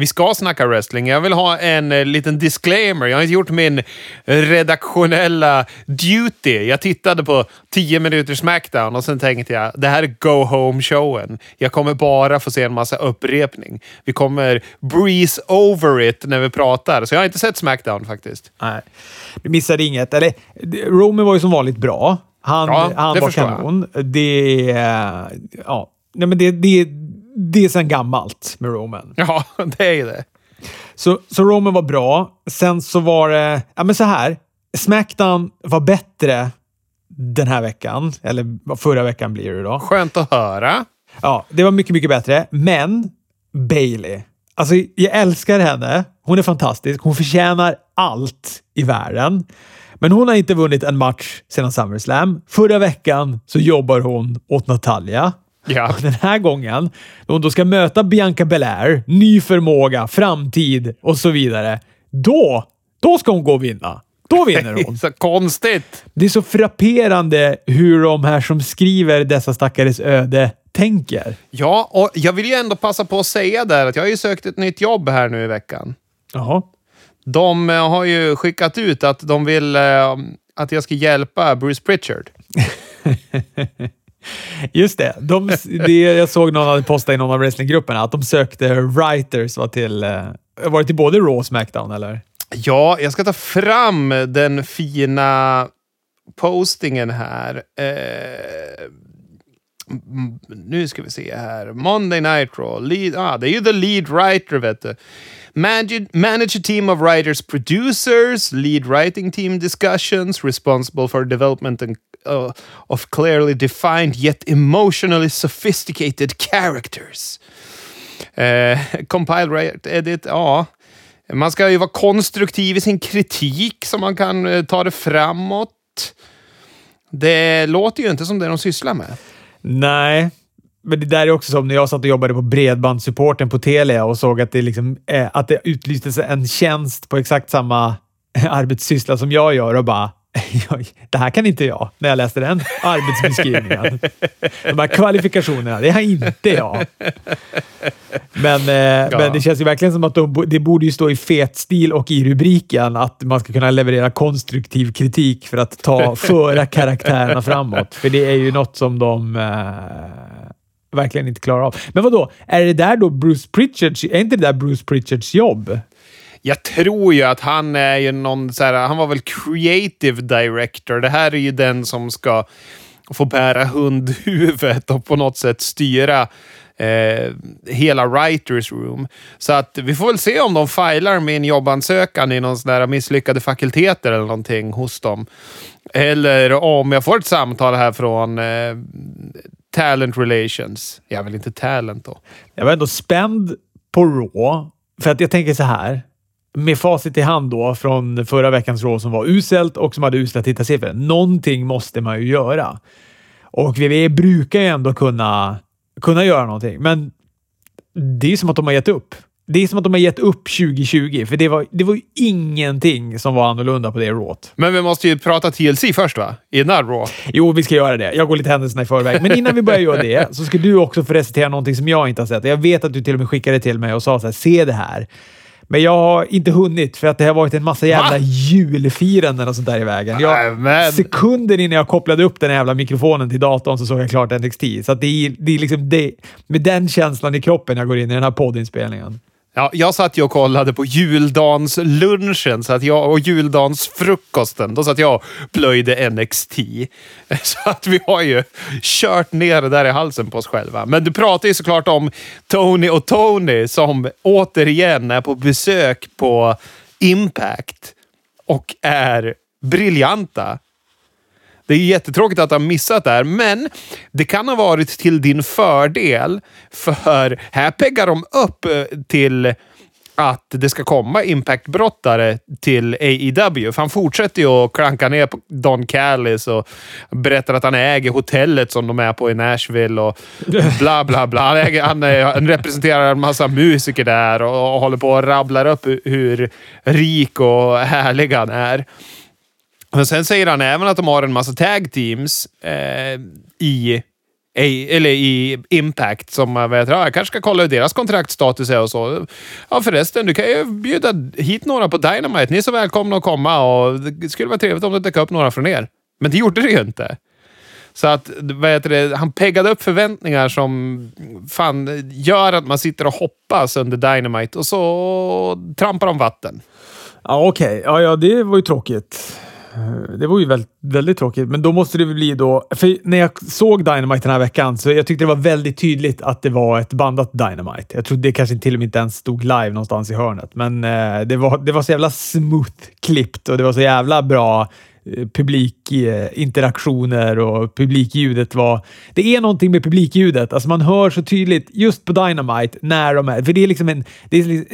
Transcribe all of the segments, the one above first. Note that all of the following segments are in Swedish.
Vi ska snacka wrestling. Jag vill ha en liten disclaimer. Jag har inte gjort min redaktionella duty. Jag tittade på 10 minuter Smackdown och sen tänkte jag, det här är go home-showen. Jag kommer bara få se en massa upprepning. Vi kommer breeze over it när vi pratar. Så jag har inte sett Smackdown faktiskt. Nej, du missade inget. Eller, Roman var ju som vanligt bra. Han var kanon. Det är... Ja. Nej, men det är sen gammalt med Roman. Ja, det är ju det. Så Roman var bra. Sen så var det... Ja, men så här. Smackdown var bättre den här veckan. Eller förra veckan blir det då. Skönt att höra. Ja, det var mycket, mycket bättre. Men Bailey. Alltså, jag älskar henne. Hon är fantastisk. Hon förtjänar allt i världen. Men hon har inte vunnit en match sedan SummerSlam. Förra veckan så jobbar hon åt Natalia. Ja. Den här gången, då hon då ska möta Bianca Belair, ny förmåga, framtid och så vidare. Då ska hon gå och vinna. Då vinner hon. Så konstigt. Det är så frapperande hur de här som skriver dessa stackares öde tänker. Ja, och jag vill ju ändå passa på att säga där att jag har ju sökt ett nytt jobb här nu i veckan. Jaha. De har ju skickat ut att de vill att jag ska hjälpa Bruce Prichard. Just det. Jag såg någon hade postat i någon av wrestlinggrupperna att de sökte writers var det till både Raw och Smackdown, eller? Ja, jag ska ta fram den fina postingen här. Nu ska vi se här. Monday Night Raw. Det är ju the lead writer, vet du. Manage a team of writers, producers, lead writing team discussions, responsible for development and of clearly defined yet emotionally sophisticated characters. Compile, write, edit, ja. Man ska ju vara konstruktiv i sin kritik så man kan ta det framåt. Det låter ju inte som det de sysslar med. Nej, men det där är också som när jag satt och jobbade på bredbandssupporten på Telia och såg att det, liksom, att det utlystes en tjänst på exakt samma arbetssyssla som jag gör och bara... Det här kan inte jag när jag läste den arbetsbeskrivningen. De här kvalifikationerna, det har inte jag. Men det känns ju verkligen som att det borde ju stå i fet stil och i rubriken att man ska kunna leverera konstruktiv kritik för att föra karaktärerna framåt. För det är ju något som de verkligen inte klarar av. Men vadå? Är det där då Bruce Prichard? Är inte det där Bruce Prichards jobb? Jag tror ju att han är ju någon så här, han var väl creative director. Det här är ju den som ska få bära hundhuvudet och på något sätt styra hela writers room. Så att vi får väl se om de filar med en jobbansökan i någon sån där misslyckade fakulteter eller någonting hos dem. Eller om jag får ett samtal här från talent relations. Jag vill inte talent då. Jag var ändå spänd på Raw. För att jag tänker så här. Med facit i hand då från förra veckans Raw som var uselt och som hade usla tittarsiffror. Någonting måste man ju göra. Och vi brukar ju ändå kunna göra någonting. Men det är som att de har gett upp. Det är som att de har gett upp 2020. För det var ju ingenting som var annorlunda på det Raw. Men vi måste ju prata TLC först, va? Innan Raw. Jo, vi ska göra det. Jag går lite händelserna i förväg. Men innan vi börjar göra det så ska du också få recitera någonting som jag inte har sett. Jag vet att du till och med skickade till mig och sa så här, se det här. Men jag har inte hunnit för att det har varit en massa jävla julfiranden och sånt där i vägen. Sekunden innan jag kopplade upp den jävla mikrofonen till datorn så såg jag klart NXT. Så att det är liksom det, med den känslan i kroppen jag går in i den här poddinspelningen. Ja, jag satt ju och kollade på juldanslunchen och juldansfrukosten. Då satt jag och plöjde NXT. Så att vi har ju kört ner det där i halsen på oss själva. Men du pratar ju såklart om Tony och Tony som återigen är på besök på Impact. Och är briljanta. Det är jättetråkigt att ha missat där, men det kan ha varit till din fördel, för här peggar de upp till att det ska komma Impact-brottare till AEW. För han fortsätter ju att klanka ner på Don Callis och berättar att han äger hotellet som de är på i Nashville och bla bla bla. Han representerar en massa musiker där och håller på och rabblar upp hur rik och härlig han är. Men sen säger han även att de har en massa tag teams i eller i Impact, som jag tror jag kanske ska kolla hur deras kontraktstatus är och så. Ja, förresten, du kan ju bjuda hit några på Dynamite. Ni är så välkomna att komma, och det skulle vara trevligt om du dök upp några från er. Men det gjorde det ju inte. Så att, han peggade upp förväntningar som fan gör att man sitter och hoppas under Dynamite, och så trampar de vatten. Ja, okej. Ja, det var ju tråkigt. Det var ju väldigt, väldigt tråkigt. Men då måste det bli då... För när jag såg Dynamite den här veckan, så jag tyckte det var väldigt tydligt att det var ett bandat Dynamite. Jag trodde det kanske till och med inte ens stod live någonstans i hörnet. Men det var så jävla smooth klippt, och det var så jävla bra publikinteraktioner, och publikljudet var... Det är någonting med publikljudet. Alltså man hör så tydligt just på Dynamite när de är... För det är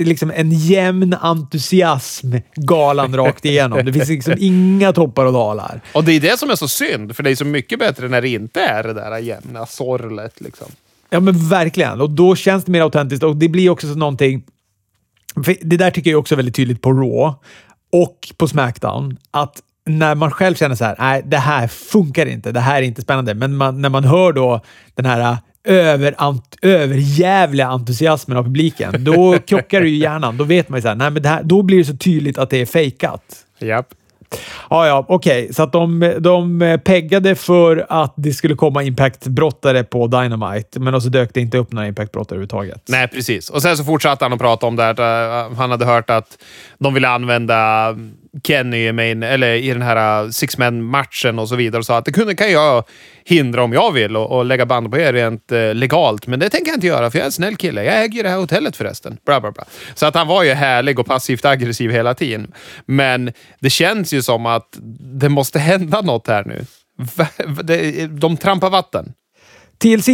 liksom en jämn entusiasm galan rakt igenom. Det finns liksom inga toppar och dalar. Och det är det som är så synd, för det är så mycket bättre när det inte är det där jämna sorlet liksom. Ja, men verkligen. Och då känns det mer autentiskt, och det blir också så någonting... För det där tycker jag också väldigt tydligt på Raw och på Smackdown, att när man själv känner så här, nej, det här funkar inte, det här är inte spännande. Men när man hör då den här överjävliga entusiasmen av publiken, då krockar det ju hjärnan. Då vet man ju så här, nej, men det här, då blir det så tydligt att det är fejkat. Japp. Ja, okej. Så att de peggade för att det skulle komma Impact-brottare på Dynamite, men så dök det inte upp några Impact-brottare överhuvudtaget. Nej, precis. Och sen så fortsatte han att prata om det här. Han hade hört att de ville använda Kenny i den här six-man-matchen och så vidare, och sa att det kan jag hindra om jag vill, och lägga band på er rent legalt, men det tänker jag inte göra, för jag är en snäll kille, jag äger det här hotellet förresten, bla bla bla. Så att han var ju härlig och passivt aggressiv hela tiden, men det känns ju som att det måste hända något här nu. De trampar vatten. TLC,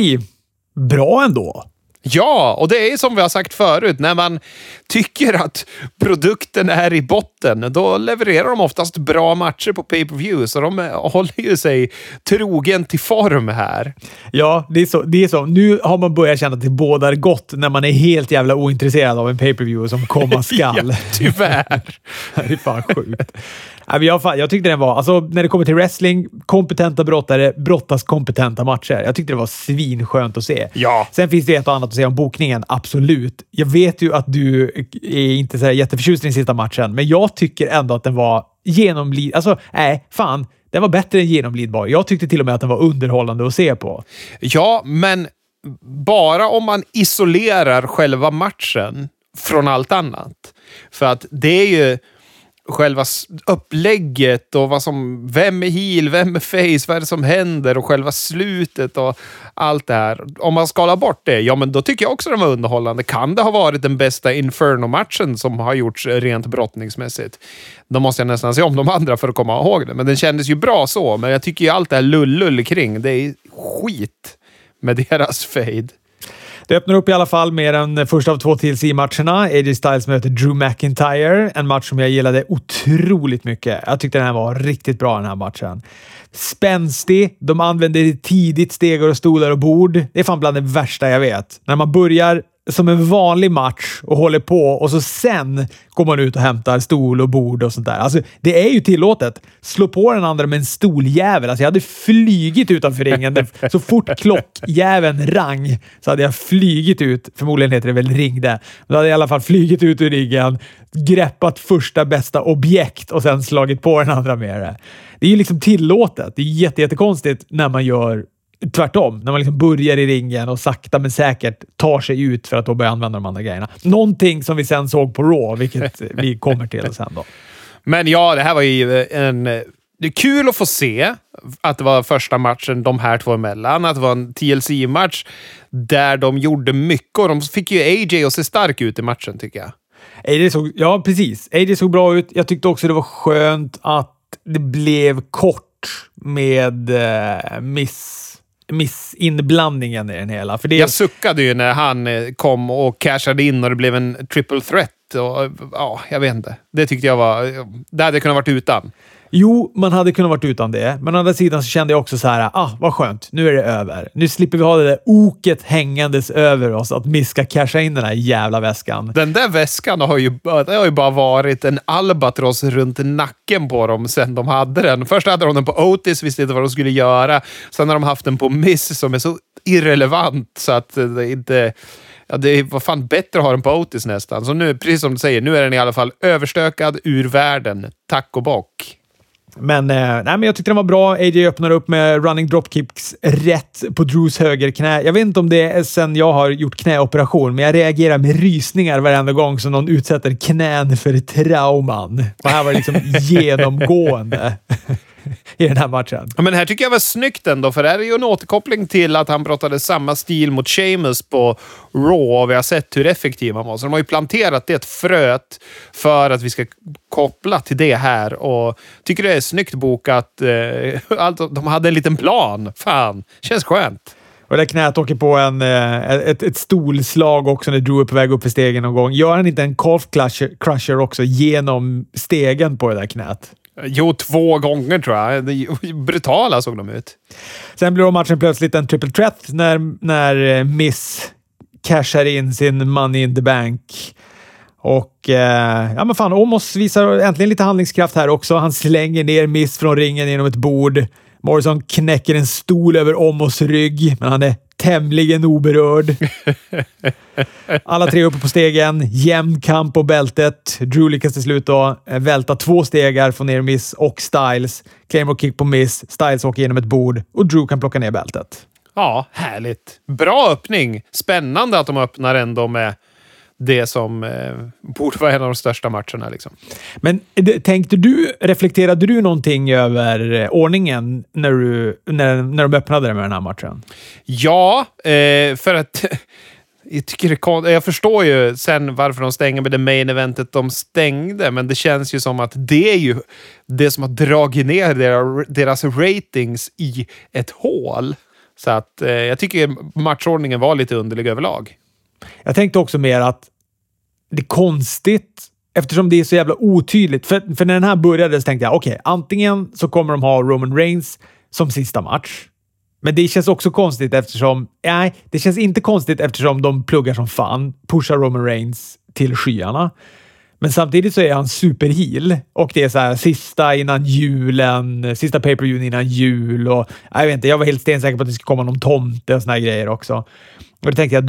bra ändå. Ja, och det är som vi har sagt förut, när man tycker att produkten är i botten, då levererar de oftast bra matcher på pay-per-view, så de håller ju sig trogen till form här. Ja, det är så. Nu har man börjat känna att det bådar gott när man är helt jävla ointresserad av en pay-per-view som komma skall. Ja, tyvärr. Det är fan sjukt. Jag tyckte den var, alltså när det kommer till wrestling, kompetenta brottare brottas kompetenta matcher. Jag tyckte det var svinskönt att se. Ja. Sen finns det ett och annat att säga om bokningen, absolut. Jag vet ju att du är inte så här jätteförtjust i den sista matchen, men jag tycker ändå att den var genomlid. Alltså, den var bättre än genomlidbar. Jag tyckte till och med att den var underhållande att se på. Ja, men bara om man isolerar själva matchen från allt annat. För att det är ju själva upplägget och vem är heel, vem är face, vad är det som händer och själva slutet och allt det här. Om man skalar bort det, ja, men då tycker jag också att de var underhållande. Kan det ha varit den bästa Inferno-matchen som har gjorts rent brottningsmässigt? Då måste jag nästan se om de andra för att komma ihåg det. Men den kändes ju bra så, men jag tycker ju allt det här lullull kring, det är skit med deras fade. Det öppnar upp i alla fall med den första av 2 TLC-matcherna. AJ Styles möter Drew McIntyre. En match som jag gillade otroligt mycket. Jag tyckte den här var riktigt bra, den här matchen. Spänstig. De använde tidigt stegar och stolar och bord. Det är fan bland det värsta jag vet. När man börjar som en vanlig match och håller på, och så sen går man ut och hämtar stol och bord och sånt där. Alltså, det är ju tillåtet. Slå på den andra med en stoljävel. Alltså, jag hade flygit utanför ringen. Så fort klockjäveln rang så hade jag flygit ut. Förmodligen heter det väl ringde. Men då hade jag i alla fall flygit ut ur ringen, greppat första bästa objekt och sen slagit på den andra med det. Det är ju liksom tillåtet. Det är jättekonstigt när man gör tvärtom, när man liksom börjar i ringen och sakta men säkert tar sig ut för att då börja använda de andra grejerna. Någonting som vi sen såg på Raw, vilket vi kommer till sen då. Men ja, det här var ju det är kul att få se att det var första matchen de här två emellan, att det var en TLC-match där de gjorde mycket, och de fick ju AJ att se stark ut i matchen, tycker jag. AJ såg bra ut. Jag tyckte också det var skönt att det blev kort med missinblandningen i den hela. För det... Jag suckade ju när han kom och cashade in och det blev en triple threat. Och, jag vet inte. Det tyckte jag var... Det hade kunnat varit utan. Jo, man hade kunnat varit utan det. Men å andra sidan så kände jag också så här, vad skönt, nu är det över. Nu slipper vi ha det där oket hängandes över oss att miska casha in den här jävla väskan. Den där väskan har ju bara varit en albatross runt nacken på dem sen de hade den. Först hade de den på Otis, visste inte vad de skulle göra. Sen har de haft den på Miss som är så irrelevant så att det inte... Ja, det var fan bättre att ha den på Otis nästan. Så nu, precis som du säger, nu är den i alla fall överstökad ur världen. Tack och bock. Men, men jag tyckte den var bra. AJ öppnar upp med running dropkicks rätt på Drews högerknä. Jag vet inte om det är sen jag har gjort knäoperation, men jag reagerar med rysningar varenda gång som någon utsätter knän för trauman. Och här var det liksom genomgående i den här matchen. Ja, men här tycker jag var snyggt ändå, för det här är ju en återkoppling till att han pratade samma stil mot Sheamus på Raw, och vi har sett hur effektiv han var. Så de har ju planterat det fröet för att vi ska koppla till det här, och tycker det är snyggt bokat. Alltså, de hade en liten plan. Fan, känns skönt. Och det knät åker på ett stolslag också när Drew är på väg upp för stegen någon gång. Gör han inte en calf crusher också genom stegen på det där knät? Jo, 2 gånger tror jag. Brutala såg de ut. Sen blir matchen plötsligt en triple threat när Miss cashar in sin money in the bank. Och men fan, Omos visar äntligen lite handlingskraft här också. Han slänger ner Miss från ringen genom ett bord. Morrison knäcker en stol över Omos rygg, men han är tämligen oberörd. Alla 3 uppe på stegen. Jämn kamp på bältet. Drew lyckas till slut då välta 2 stegar, få ner Miss och Styles. Claymore kick på Miss. Styles åker genom ett bord och Drew kan plocka ner bältet. Ja, härligt. Bra öppning. Spännande att de öppnar ändå med det som borde vara en av de största matcherna liksom. Men reflekterade du någonting över ordningen när de öppnade med den här matchen? Ja, för att jag förstår ju sen varför de stänger med det main eventet de stängde, men det känns ju som att det är ju det som har dragit ner deras ratings i ett hål. Så att jag tycker matchordningen var lite underlig överlag. Jag tänkte också mer att det är konstigt eftersom det är så jävla otydligt. För när den här började så tänkte jag okej, antingen så kommer de ha Roman Reigns som sista match. Men det känns också konstigt eftersom... Nej, det känns inte konstigt eftersom de pluggar som fan. Pushar Roman Reigns till skyarna. Men samtidigt så är han superheel. Och det är så här sista innan julen. Sista pay-per-view innan jul. Och, jag vet inte, jag var helt stensäker på att det skulle komma någon tomte och såna här grejer också. Och då tänkte jag,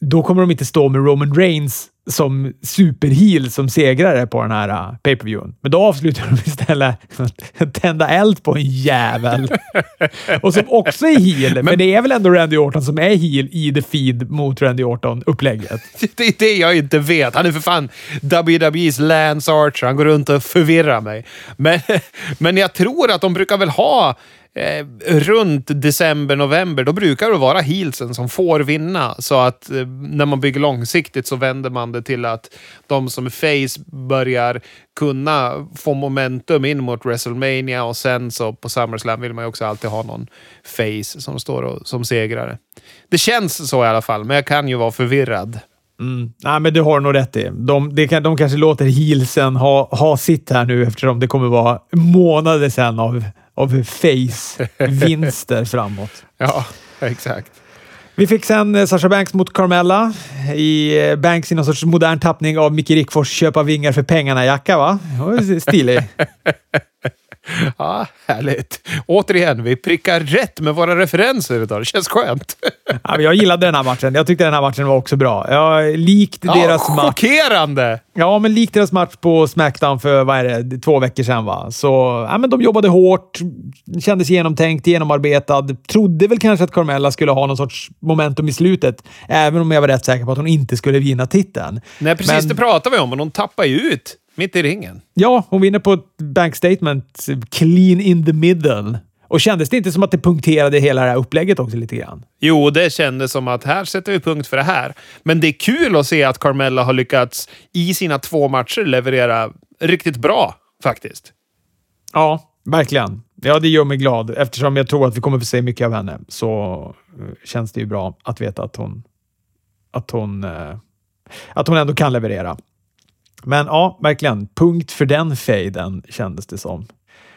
då kommer de inte stå med Roman Reigns som superheel som segrare på den här pay-per-viewen. Men då avslutar de istället att tända eld på en jävel. Och som också är heel. Men det är väl ändå Randy Orton som är heel i The Fiend mot Randy Orton-upplägget. Det är det jag inte vet. Han är för fan WWE's Lance Archer. Han går runt och förvirrar mig. Men jag tror att de brukar väl ha... runt december, november då brukar det vara heelsen som får vinna, så att när man bygger långsiktigt så vänder man det till att de som är face börjar kunna få momentum in mot WrestleMania, och sen så på SummerSlam vill man ju också alltid ha någon face som står som segrare. Det känns så i alla fall, men jag kan ju vara förvirrad. Nej, men du har nog rätt i. De kanske låter heelsen ha sitt här nu eftersom det kommer vara månader sen av face-vinster framåt. Ja, exakt. Vi fick sen Sasha Banks mot Carmella. Banks i någon sorts modern tappning av Micke Rickfors köpa vingar för pengarna-jacka, va? Stilig. Ja, härligt. Återigen, vi prickar rätt med våra referenser idag. Det känns skönt. Ja, jag gillade den här matchen. Jag tyckte den här matchen var också bra. Chockerande! Ja, men likt deras match på Smackdown för 2 veckor sedan, va? Så, men de jobbade hårt. Kändes genomtänkt, genomarbetad. Trodde väl kanske att Carmella skulle ha någon sorts momentum i slutet. Även om jag var rätt säker på att hon inte skulle vinna titeln. Nej, precis, men det pratade vi om. Men hon tappar ju ut. Mitt i ringen. Ja, hon vinner på ett bank statement. Clean in the middle. Och kändes det inte som att det punkterade hela det här upplägget också lite grann? Jo, det kändes som att här sätter vi punkt för det här. Men det är kul att se att Carmella har lyckats i sina 2 matcher leverera riktigt bra faktiskt. Ja, verkligen. Ja, det gör mig glad. Eftersom jag tror att vi kommer att se mycket av henne så känns det ju bra att veta att hon ändå kan leverera. Men ja, verkligen. Punkt för den fejden kändes det som.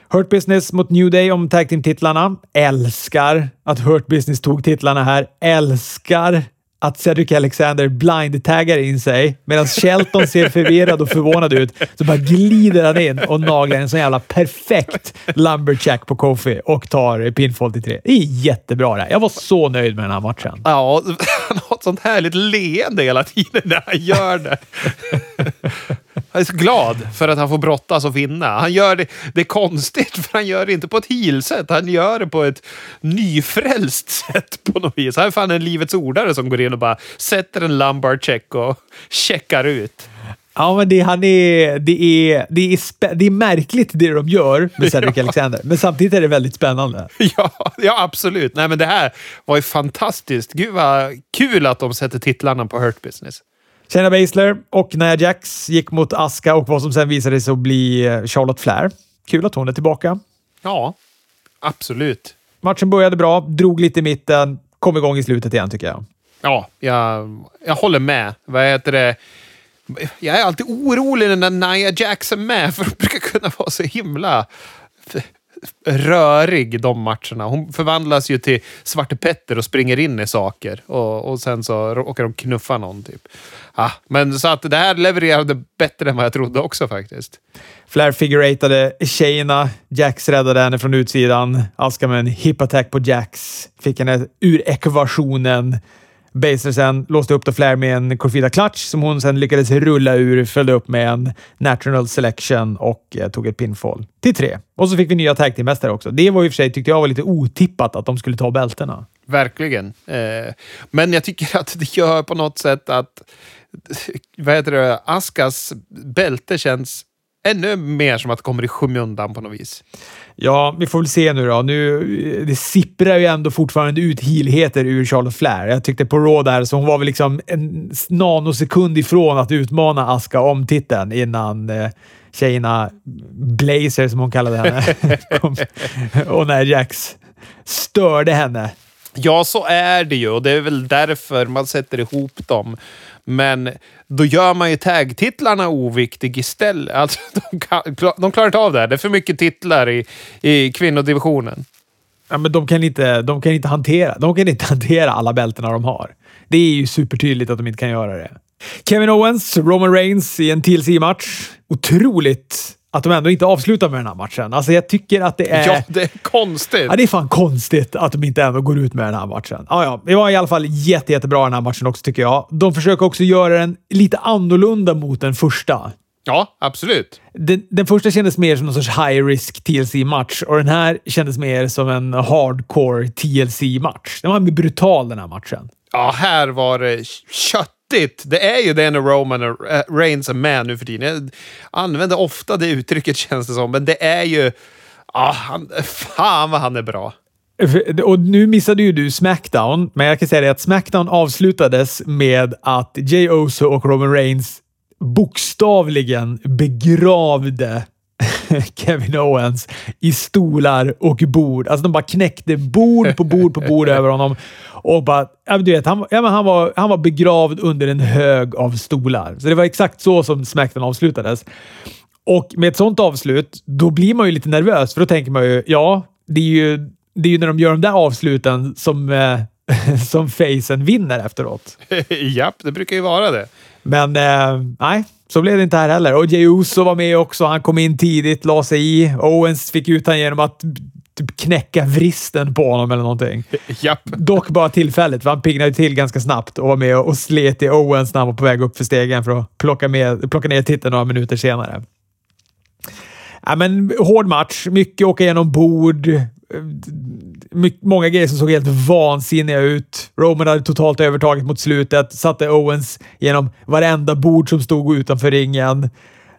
Hurt Business mot New Day om tag team-titlarna. Älskar att Hurt Business tog titlarna här. Älskar att Cedric Alexander blind-taggar in sig. Medan Shelton ser förvirrad och förvånad ut. Så bara glider han in och naglar en sån jävla perfekt lumberjack på Kofi. Och tar pinfall till 3. Det är jättebra det. Jag var så nöjd med den här matchen. Ja, han har ett sånt härligt leende hela tiden när han gör det. Han är så glad för att han får brottas och vinna. Han gör det är konstigt för han gör det inte på ett heel-sätt. Han gör det på ett nyfrälst sätt på något vis. Han är fan en livets ordare som går in och bara sätter en lumbar check och checkar ut. Ja, men det är märkligt det de gör med Cedric Alexander. Men samtidigt är det väldigt spännande. Ja, absolut. Nej, men det här var ju fantastiskt. Gud vad kul att de sätter titlarna på Hurt Business. Shayna Baszler och Nia Jax gick mot Asuka och vad som sen visade sig att bli Charlotte Flair. Kul att hon är tillbaka. Ja, absolut. Matchen började bra, drog lite i mitten, kom igång i slutet igen tycker jag. Ja, jag håller med. Vad heter det? Jag är alltid orolig när Nia Jax är med för hon brukar kunna vara så himla rörig de matcherna. Hon förvandlas ju till Svarte Petter och springer in i saker. Och sen så råkar de knuffa någon typ. Men så att det här levererade bättre än vad jag trodde också faktiskt. Flair figuratade Shayna. Jax räddade henne från utsidan. Asuka med en hip attack på Jax. Fick henne ur ekvationen. Baszler sen låste upp då Flair med en Corfida clutch som hon sen lyckades rulla ur, följde upp med en natural selection och tog ett pinfall till 3. Och så fick vi nya tag team-mästare också. Det var i och för sig, tyckte jag, var lite otippat att de skulle ta bältena. Verkligen. Men jag tycker att det gör på något sätt att Askas bälte känns ännu mer som att det kommer i skymundan på något vis. Ja, vi får väl se nu då. Det sipprar ju ändå fortfarande ut helheter ur Charlotte Flair. Jag tyckte på Raw där så hon var väl liksom en nanosekund ifrån att utmana Asuka om titeln innan Shayna Blazer, som hon kallade henne, och när Jax störde henne. Ja, så är det ju. Och det är väl därför man sätter ihop dem. Men då gör man ju tagtitlarna oviktig istället. Alltså, de klarar inte av det här. Det är för mycket titlar i kvinnodivisionen. Ja, men de kan inte hantera alla bälterna de har. Det är ju supertydligt att de inte kan göra det. Kevin Owens, Roman Reigns i en TLC-match. Otroligt att de ändå inte avslutar med den här matchen. Alltså jag tycker att det är... Ja, det är konstigt. Ja, det är fan konstigt att de inte ändå går ut med den här matchen. Ja, det var i alla fall jättebra den här matchen också tycker jag. De försöker också göra den lite annorlunda mot den första. Ja, absolut. Den första kändes mer som någon sorts high-risk TLC-match. Och den här kändes mer som en hardcore TLC-match. Den var brutal den här matchen. Ja, här var det kött. Det är ju det när Roman Reigns är med nu för tiden. Jag använder ofta det uttrycket känns det som. Men det är ju... fan vad han är bra. Och nu missade ju du Smackdown. Men jag kan säga det att Smackdown avslutades med att Jey Uso och Roman Reigns bokstavligen begravde Kevin Owens i stolar och bord. Alltså de bara knäckte bord på bord över honom. Och bara, du vet, han var begravd under en hög av stolar. Så det var exakt så som Smackdown avslutades. Och med ett sånt avslut, då blir man ju lite nervös. För då tänker man ju, det är ju när de gör de där avsluten som facen vinner efteråt. Japp, det brukar ju vara det. Men nej, så blev det inte här heller. Och Jey Uso var med också. Han kom in tidigt, la sig i. Owens fick ut han genom att typ knäcka vristen på honom eller någonting. Japp. Dock bara tillfälligt. För han pignade till ganska snabbt och var med och slet i Owens när han var på väg upp för stegen för att plocka ner titeln några minuter senare. Ja, men hård match. Mycket åka igenom bord. Många grejer som såg helt vansinniga ut. Roman hade totalt övertaget mot slutet. Satte Owens genom varenda bord som stod utanför ringen.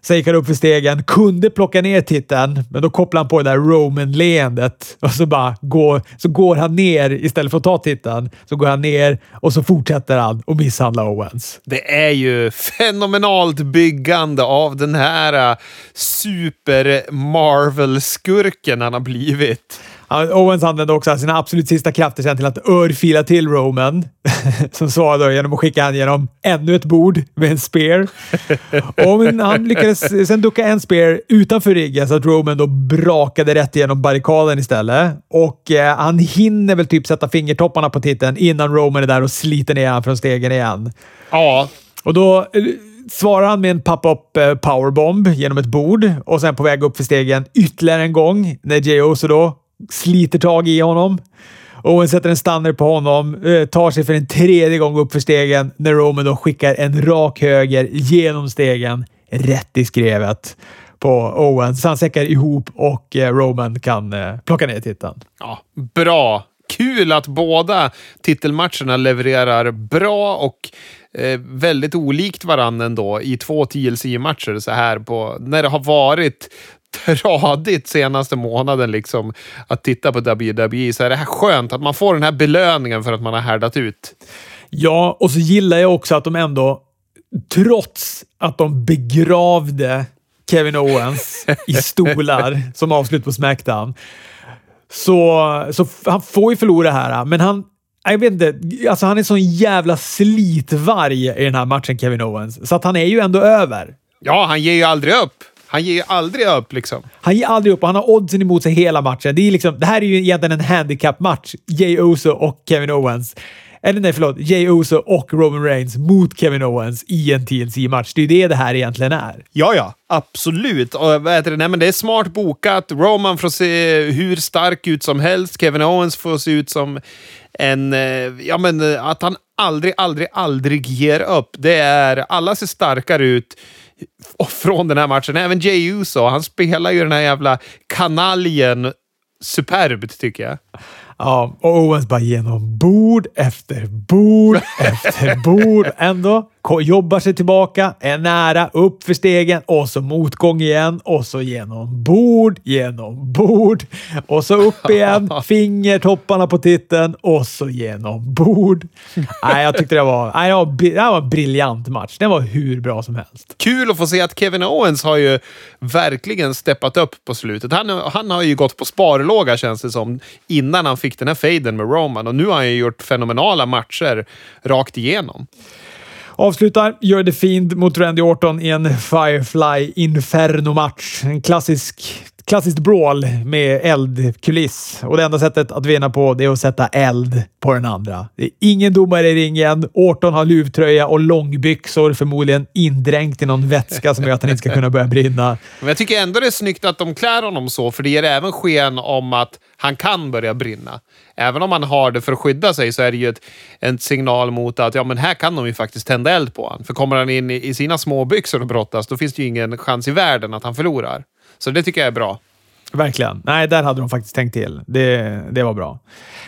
Sen gick han upp för stegen. Kunde plocka ner titeln. Men då kopplade han på det där Roman-leendet. Och så bara går han ner istället för att ta titeln. Så går han ner och så fortsätter han och misshandlar Owens. Det är ju fenomenalt byggande av den här super Marvel-skurken han har blivit. Owens använde också sina absolut sista krafter sen till att örfila till Roman som svarade genom att skicka han genom ännu ett bord med en spear. Och han lyckades sen ducka en spear utanför riggen så att Roman då brakade rätt igenom barrikaden istället. Och han hinner väl typ sätta fingertopparna på titeln innan Roman är där och sliter ner han från stegen igen. Ja. Och då svarar han med en pop-up powerbomb genom ett bord och sen på väg upp för stegen ytterligare en gång när Jey Uso då sliter tag i honom. Owen sätter en stunner på honom, tar sig för en tredje gång upp för stegen när Roman då skickar en rak höger genom stegen rätt i skrevet på Owen. Så han säckar ihop och Roman kan plocka ner titeln. Ja, bra. Kul att båda titelmatcherna levererar bra och väldigt olikt varandra ändå i två TLC-matcher så här på när det har varit tradigt senaste månaden liksom att titta på WWE så är det här skönt att man får den här belöningen för att man har härdat ut. Ja, och så gillar jag också att de ändå trots att de begravde Kevin Owens i stolar som avslut på Smackdown så han får ju förlora här, men jag vet inte, alltså han är sån jävla slitvarg i den här matchen Kevin Owens, så att han är ju ändå över. Ja, han ger ju aldrig upp. Han ger ju aldrig upp liksom. Han ger aldrig upp och han har oddsen emot sig hela matchen. Det är liksom, det här är ju egentligen en handicap-match. Jey Uso och Kevin Owens. Eller nej, förlåt. Jey Uso och Roman Reigns mot Kevin Owens i en TLC-match. Det är ju det här egentligen är. Ja, ja. Absolut. Och nej, men det är smart bokat. Roman får se hur stark ut som helst. Kevin Owens får se ut som en... Ja, men att han aldrig ger upp. Det är... Alla ser starkare ut från den här matchen. Även Jey Uso, han spelar ju den här jävla kanaljen superbt tycker jag. Ja, och Owens bara genom bord efter bord efter bord ändå. Jobbar sig tillbaka, är nära, upp för stegen och så motgång igen och så genom bord och så upp igen, fingertopparna på titeln och så genom bord. Nej, jag tyckte det var en briljant match. Den var hur bra som helst. Kul att få se att Kevin Owens har ju verkligen steppat upp på slutet. Han har ju gått på sparlåga känns det som innan han fick den här fejden med Roman och nu har han ju gjort fenomenala matcher rakt igenom. Avslutar gör The Fiend mot Randy Orton i en Firefly Inferno-match. En klassiskt brawl med eldkuliss. Och det enda sättet att vinna på det är att sätta eld på den andra. Det är ingen domare i ringen. Orton har luvtröja och långbyxor förmodligen indränkt i någon vätska som gör att han inte ska kunna börja brinna. Men jag tycker ändå det är snyggt att de klär honom så, för det ger även sken om att han kan börja brinna. Även om han har det för att skydda sig så är det ju en signal mot att ja, men här kan de ju faktiskt tända eld på han. För kommer han in i sina små byxor och brottas, då finns det ju ingen chans i världen att han förlorar. Så det tycker jag är bra. Verkligen. Nej, där hade de faktiskt tänkt till. Det var bra.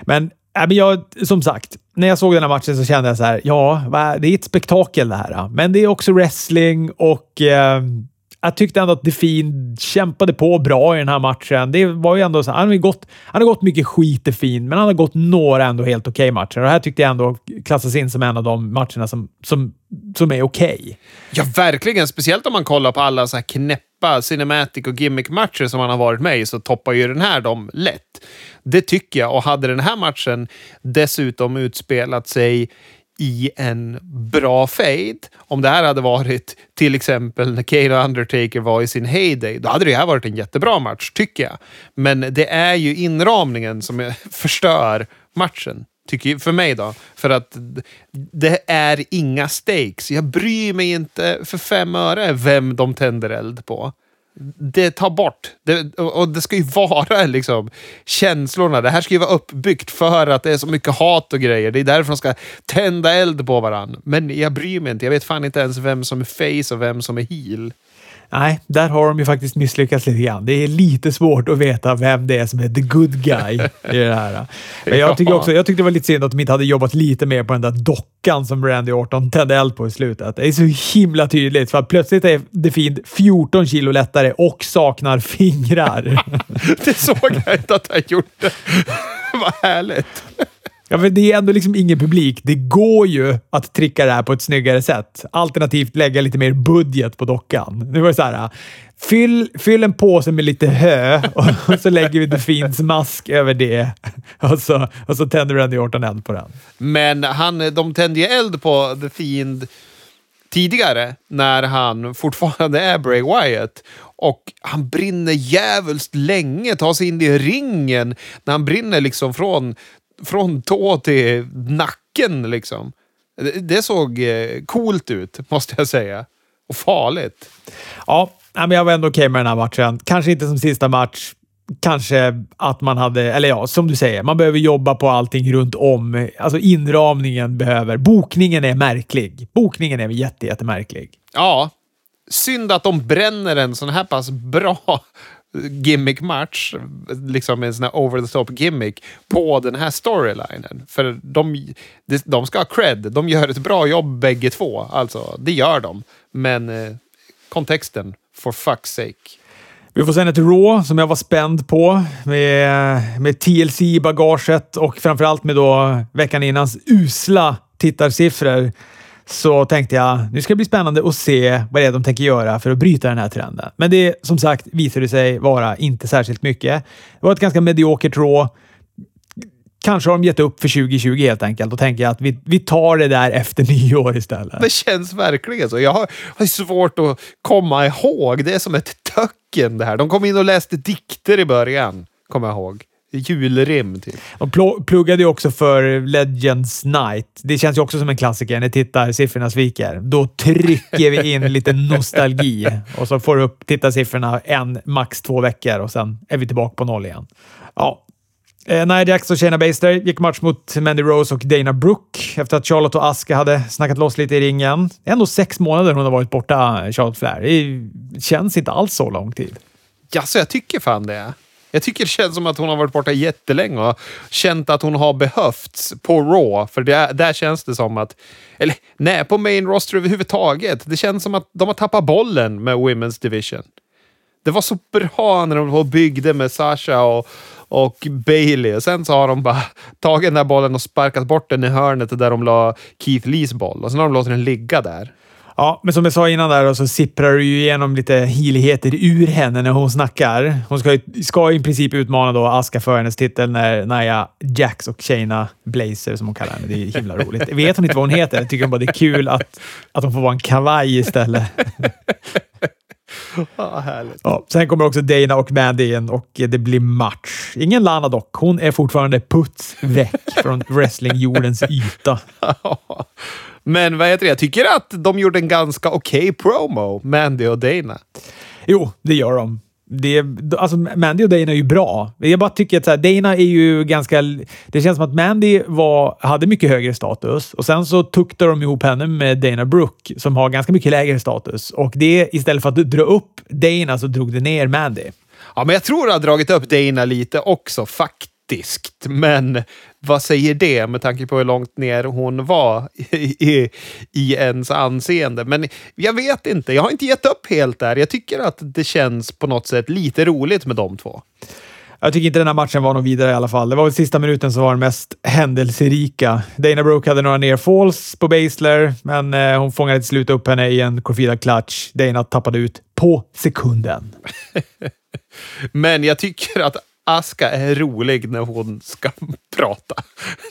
Men jag, som sagt, när jag såg den här matchen så kände jag så här, ja, det är ett spektakel det här. Men det är också wrestling och jag tyckte ändå att The Fiend kämpade på bra i den här matchen. Det var ju ändå så här, han har gått mycket skit The Fiend, men han har gått några ändå helt okej matcher. Och här tyckte jag ändå klassas in som en av de matcherna som är okej. Ja, verkligen. Speciellt om man kollar på alla så här knäppa cinematic och gimmick-matcher som han har varit med i så toppar ju den här dem lätt. Det tycker jag. Och hade den här matchen dessutom utspelat sig i en bra fade. Om det här hade varit till exempel när Kane och Undertaker var i sin heyday, då hade det här varit en jättebra match, tycker jag. Men det är ju inramningen som förstör matchen, tycker jag, för mig då. För att det är inga stakes. Jag bryr mig inte för 5 öre vem de tänder eld på. Det tar bort. Och det ska ju vara liksom känslorna. Det här ska ju vara uppbyggt för att det är så mycket hat och grejer. Det är därför de ska tända eld på varandra. Men jag bryr mig inte. Jag vet fan inte ens vem som är face och vem som är heel. Nej, där har de ju faktiskt misslyckats lite grann. Det är lite svårt att veta vem det är som är the good guy i det här. Men jag tyckte det var lite synd att de inte hade jobbat lite mer på den där dockan som Randy Orton tände eld på i slutet. Det är så himla tydligt för att plötsligt är The Fiend 14 kilo lättare och saknar fingrar. Det såg jag inte att han gjorde. Vad härligt. Ja, men det är ändå liksom ingen publik. Det går ju att tricka det här på ett snyggare sätt. Alternativt lägga lite mer budget på dockan. Nu var det så här, fyll en påse med lite hö och så lägger vi The Fiends mask över det. Och så tänder Randy Orton eld på den. Men de tände ju eld på The Fiend tidigare när han fortfarande är Bray Wyatt. Och han brinner jävligt länge, tar sig in i ringen när han brinner liksom från tå till nacken liksom. Det såg coolt ut, måste jag säga. Och farligt. Ja, men jag var ändå okej med den här matchen. Kanske inte som sista match. Kanske att man hade, eller ja, som du säger, man behöver jobba på allting runt om. Alltså inramningen behöver. Bokningen är märklig. Bokningen är jättemärklig. Ja, synd att de bränner en sån här pass bra gimmick-match, liksom en sån här over-the-top gimmick på den här storylinen. För de ska ha cred. De gör ett bra jobb bägge två. Alltså, det gör de. Men kontexten, for fuck's sake. Vi får sen ett Raw som jag var spänd på med TLC i bagaget och framförallt med då veckan innans usla tittarsiffror. Så tänkte jag, nu ska det bli spännande att se vad det är de tänker göra för att bryta den här trenden. Men det som sagt visade sig vara inte särskilt mycket. Det var ett ganska mediokert Raw. Kanske har de gett upp för 2020 helt enkelt. Och tänker jag att vi tar det där efter nyår istället. Det känns verkligen så. Jag har svårt att komma ihåg. Det är som ett töcken det här. De kom in och läste dikter i början, kommer jag ihåg. Julrim typ. De pluggade ju också för Legends Night. Det känns ju också som en klassiker. När tittarsiffrorna sviker, då trycker vi in lite nostalgi och så får du upp tittarsiffrorna en, max 2 veckor och sen är vi tillbaka på noll igen. Ja. Nia Jax och Shayna Baszler gick match mot Mandy Rose och Dana Brooke efter att Charlotte och Asuka hade snackat loss lite i ringen. Ändå 6 månader hon har varit borta, Charlotte Flair. Det känns inte alls så lång tid. Ja, så jag tycker fan det. Jag tycker det känns som att hon har varit borta jättelänge och känt att hon har behövts på Raw. För där känns det som att... Eller nej, på main roster överhuvudtaget. Det känns som att de har tappat bollen med Women's Division. Det var så bra när de byggde med Sasha och Bailey. Och sen så har de bara tagit den där bollen och sparkat bort den i hörnet där de la Keith Lees boll. Och sen har de låtit den ligga där. Ja, men som jag sa innan där så sipprar du ju igenom lite heligheter ur henne när hon snackar. Hon ska i princip utmana då Asuka för hennes titel när Nia Jax och Shayna Baszler, som hon kallar henne. Det är himla roligt. Vet hon inte vad hon heter? Tycker hon bara det är kul att hon får vara en kavaj istället. Ja, härligt. Ja, sen kommer också Dana och Mandy igen och det blir match. Ingen Lana dock. Hon är fortfarande puts väck från wrestlingjordens yta. Men vad heter det? Jag tycker att de gjorde en ganska okej promo, Mandy och Dana. Jo, det gör de. Alltså Mandy och Dana är ju bra. Jag bara tycker att så här, Dana är ju ganska... Det känns som att Mandy hade mycket högre status. Och sen så tuktade de ihop henne med Dana Brooke som har ganska mycket lägre status. Och det, istället för att dra upp Dana så drog det ner Mandy. Ja, men jag tror att jag har dragit upp Dana lite också faktiskt. Men vad säger det med tanke på hur långt ner hon var i ens anseende? Men jag vet inte. Jag har inte gett upp helt där. Jag tycker att det känns på något sätt lite roligt med de två. Jag tycker inte den här matchen var någon vidare i alla fall. Det var väl sista minuten som var den mest händelserika. Dana Brooke hade några nearfalls på Baszler, men hon fångade till slut upp henne i en Corfida clutch. Dana tappade ut på sekunden. Men jag tycker att Asuka är rolig när hon ska prata.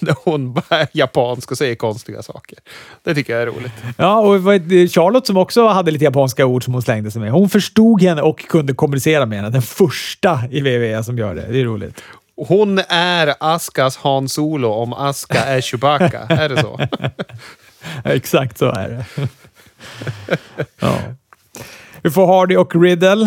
När hon bara är japansk och säger konstiga saker. Det tycker jag är roligt. Ja, och Charlotte som också hade lite japanska ord som hon slängde sig med. Hon förstod henne och kunde kommunicera med henne. Den första i WWE som gör det. Det är roligt. Hon är Askas Han Solo om Asuka är Chewbacca. Är det så? Exakt så är det. Ja. Vi får Hardy och Riddle.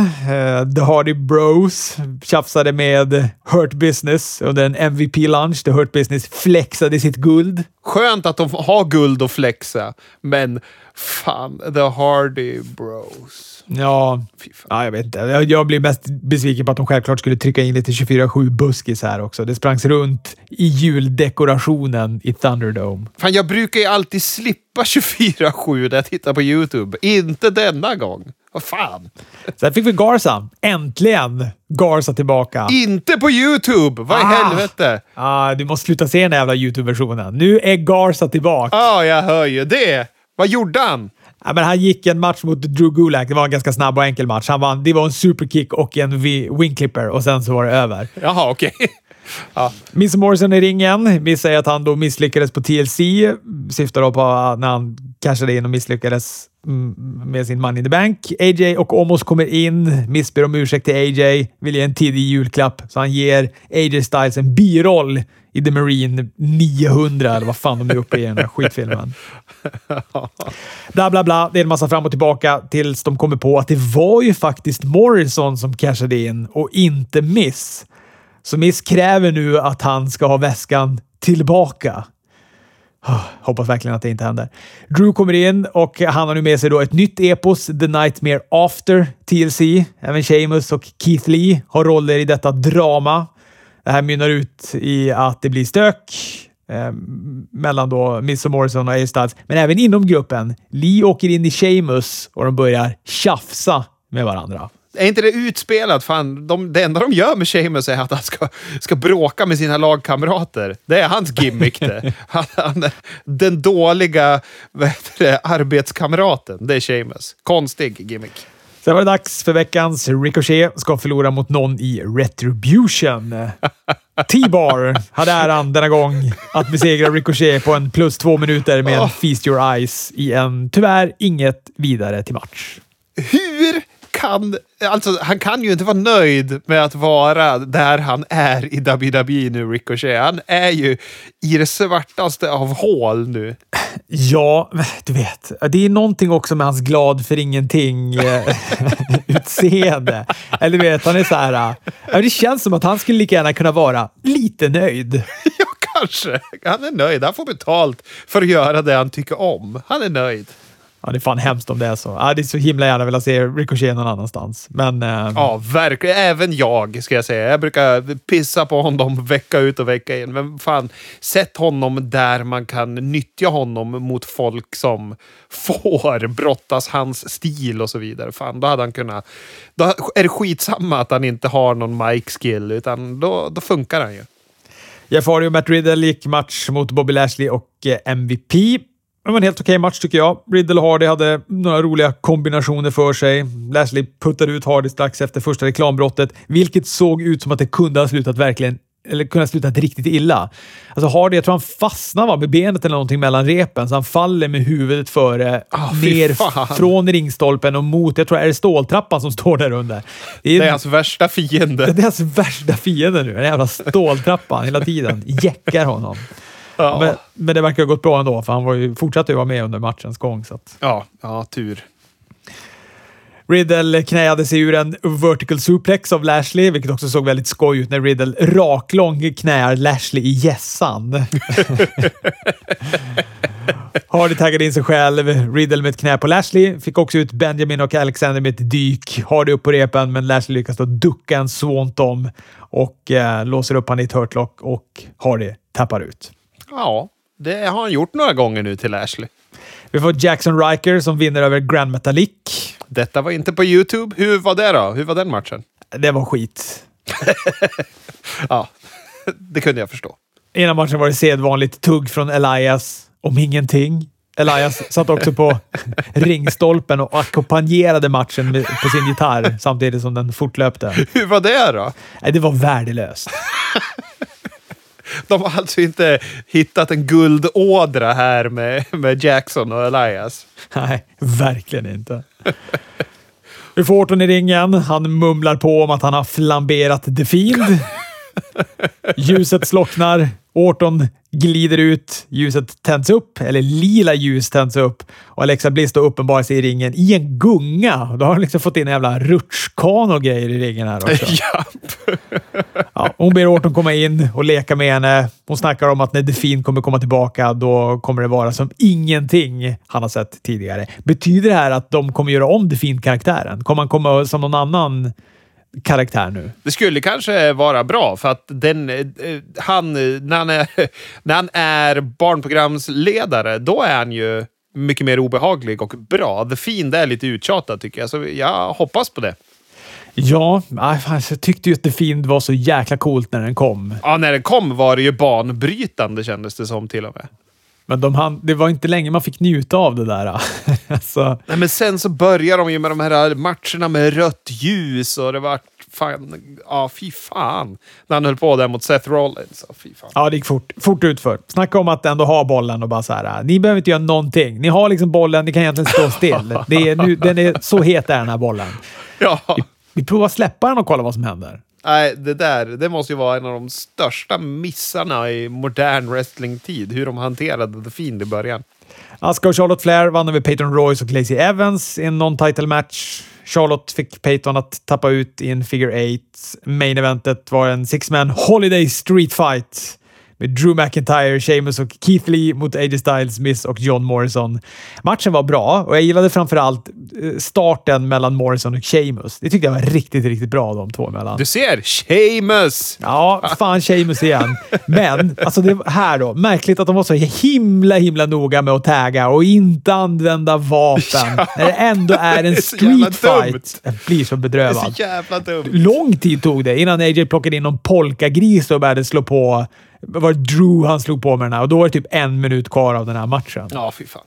The Hardy Bros tjafsade med Hurt Business under en MVP-lunch. The Hurt Business flexade sitt guld. Skönt att de har guld att flexa. Men fan, The Hardy Bros. Ja, jag vet inte. Jag blir mest besviken på att de självklart skulle trycka in lite 24-7 buskis här också. Det sprangs runt i juldekorationen i Thunderdome. Fan, jag brukar ju alltid slippa 24-7 när jag tittar på YouTube. Inte denna gång. Vad fan? Sen fick vi Garza. Äntligen Garza tillbaka. Inte på YouTube. Vad i helvete? Du måste sluta se den jävla YouTube-versionen. Nu är Garza tillbaka. Jag hör ju det. Vad gjorde han? Ja, men han gick en match mot Drew Gulak. Det var en ganska snabb och enkel match. Han vann. Det var en superkick och en wing clipper. Och sen så var det över. Jaha, okej. Okay. Ja. Miss Morrison i ringen. Vi säger att han då misslyckades på TLC. Syftar då på när han cashade in och misslyckades med sin Money in the Bank. AJ och Omos kommer in. Miss ber om ursäkt till AJ. Vill ge en tidig julklapp. Så han ger AJ Styles en biroll i The Marine 900. Eller vad fan de är uppe i den här skitfilmen. Bla bla bla. Det är en massa fram och tillbaka tills de kommer på att det var ju faktiskt Morrison som cashade in och inte Miss. Så Miss kräver nu att han ska ha väskan tillbaka. Hoppas verkligen att det inte händer. Drew kommer in och han har nu med sig då ett nytt epos, The Nightmare After TLC. Även Sheamus och Keith Lee har roller i detta drama. Det här mynnar ut i att det blir stök mellan då Miss och Morrison och AJ Styles. Men även inom gruppen. Lee åker in i Sheamus och de börjar tjafsa med varandra. Är inte det utspelat? Fan, det enda de gör med Sheamus är att han ska bråka med sina lagkamrater. Det är hans gimmick det. Den dåliga arbetskamraten. Det är Sheamus. Konstig gimmick. Sen var det dags för veckans Ricochet ska förlora mot någon i Retribution. T-Bar hade äran denna gång att besegra Ricochet på en +2 minuter med en Feast Your Eyes i en tyvärr inget vidare till match. Hur? Han kan ju inte vara nöjd med att vara där han är i WWE nu, Ricochet. Han är ju i det svartaste av hål nu. Ja, du vet. Det är någonting också med hans glad för ingenting utseende. Eller du vet, han är så här. Det känns som att han skulle lika gärna kunna vara lite nöjd. Ja, kanske. Han är nöjd. Han får betalt för att göra det han tycker om. Han är nöjd. Ja, det är fan hemskt om det är så. Ja, det är så himla gärna vill jag se Ricochet någon annanstans. Men, ja, verkligen. Även jag, ska jag säga. Jag brukar pissa på honom vecka ut och vecka in. Men fan, sätt honom där man kan nyttja honom mot folk som får brottas hans stil och så vidare. Fan, då hade han kunnat... Då är det skitsamma att han inte har någon mic-skill, utan då funkar han ju. Jeff Hardy och Matt Riddle gick match mot Bobby Lashley och MVP. Det var en helt okej match tycker jag. Riddle och Hardy hade några roliga kombinationer för sig. Lashley puttade ut Hardy strax efter första reklambrottet. Vilket såg ut som att det kunde ha slutat verkligen... Eller kunde ha slutat riktigt illa. Alltså Hardy, jag tror han fastnade med benet eller någonting mellan repen. Så han faller med huvudet före. Ner från ringstolpen och mot. Jag tror det är ståltrappan som står där under. Det är hans värsta fiende. Det är hans värsta fiende nu. Den jävla ståltrappan hela tiden. Jäckar honom. Ja. Men det verkar ha gått bra ändå, för han var ju fortsatt att vara med under matchens gång. Så att. Ja, tur. Riddle knäade sig ur en vertical suplex av Lashley, vilket också såg väldigt skoj ut när Riddle raklång knäar Lashley i gässan. Hardy taggade in sig själv. Riddle med ett knä på Lashley. Fick också ut Benjamin och Alexander med ett dyk. Hardy upp på repen, men Lashley lyckas då ducka en swantom och låser upp han i ett hurtlock och Hardy tappar ut. Ja, det har han gjort några gånger nu till Ashley. Vi får Jackson Riker som vinner över Grand Metalik. Detta var inte på YouTube. Hur var det då? Hur var den matchen? Det var skit. Ja, det kunde jag förstå. Innan matchen var det sedvanligt tugg från Elias om ingenting. Elias satt också på ringstolpen och ackompanjerade matchen på sin gitarr samtidigt som den fortlöpte. Hur var det då? Det var värdelöst. De har alltså inte hittat en guldådra här med Jackson och Elias. Nej, verkligen inte. Vi får Orton i ringen. Han mumlar på om att han har flamberat The Fiend. Ljuset slocknar. Orton glider ut. Ljuset tänds upp. Eller lila ljus tänds upp. Och Alexa Bliss då uppenbarar sig i ringen i en gunga. Då har hon liksom fått in en jävla rutschkan och grejer i ringen här också. Ja, hon ber Orton komma in och leka med henne. Hon snackar om att när The Fiend kommer komma tillbaka, då kommer det vara som ingenting han har sett tidigare. Betyder det här att de kommer göra om The Fiend-karaktären? Kommer han komma som någon annan karaktär nu? Det skulle kanske vara bra, för att han när han är barnprogramsledare, då är han ju mycket mer obehaglig och bra. The Fiend är lite uttjatad tycker jag, så jag hoppas på det. Ja, jag tyckte ju att The Fiend var så jäkla coolt när den kom. Ja, när den kom var det ju banbrytande kändes det som till och med. Men det var inte länge man fick njuta av det där. Alltså. Nej, men sen så börjar de ju med de här matcherna med rött ljus och det var fan, ja fy fan. När han höll på där mot Seth Rollins. Ja, fy fan. Ja, det gick fort utför. Snacka om att ändå ha bollen och bara så här, ni behöver inte göra någonting. Ni har liksom bollen, ni kan egentligen stå still. Den är så het är den här bollen. Ja. Vi provar släppa den och kolla vad som händer. Nej, det måste ju vara en av de största missarna i modern wrestling-tid. Hur de hanterade The Fiend i början. Asuka och Charlotte Flair vann över Peyton Royce och Lacey Evans i en non-title match. Charlotte fick Peyton att tappa ut i en figure 8. Main eventet var en 6-man Holiday Street Fight med Drew McIntyre, Sheamus och Keith Lee mot AJ Styles, Miz och John Morrison. Matchen var bra och jag gillade framförallt starten mellan Morrison och Sheamus. Det tyckte jag var riktigt, riktigt bra de två mellan. Du ser, Sheamus! Ja, fan Sheamus igen. Men, alltså det här då, märkligt att de var så himla noga med att tagga och inte använda vapen. Ja, när det ändå är en streetfight. Jag blir så bedrövad. Det är så jävla dumt. Lång tid tog det innan AJ plockade in någon polkagris och började slå på. Var Drew han slog på med den här. Och då var det typ 1 minut kvar av den här matchen. Ja, fy fan.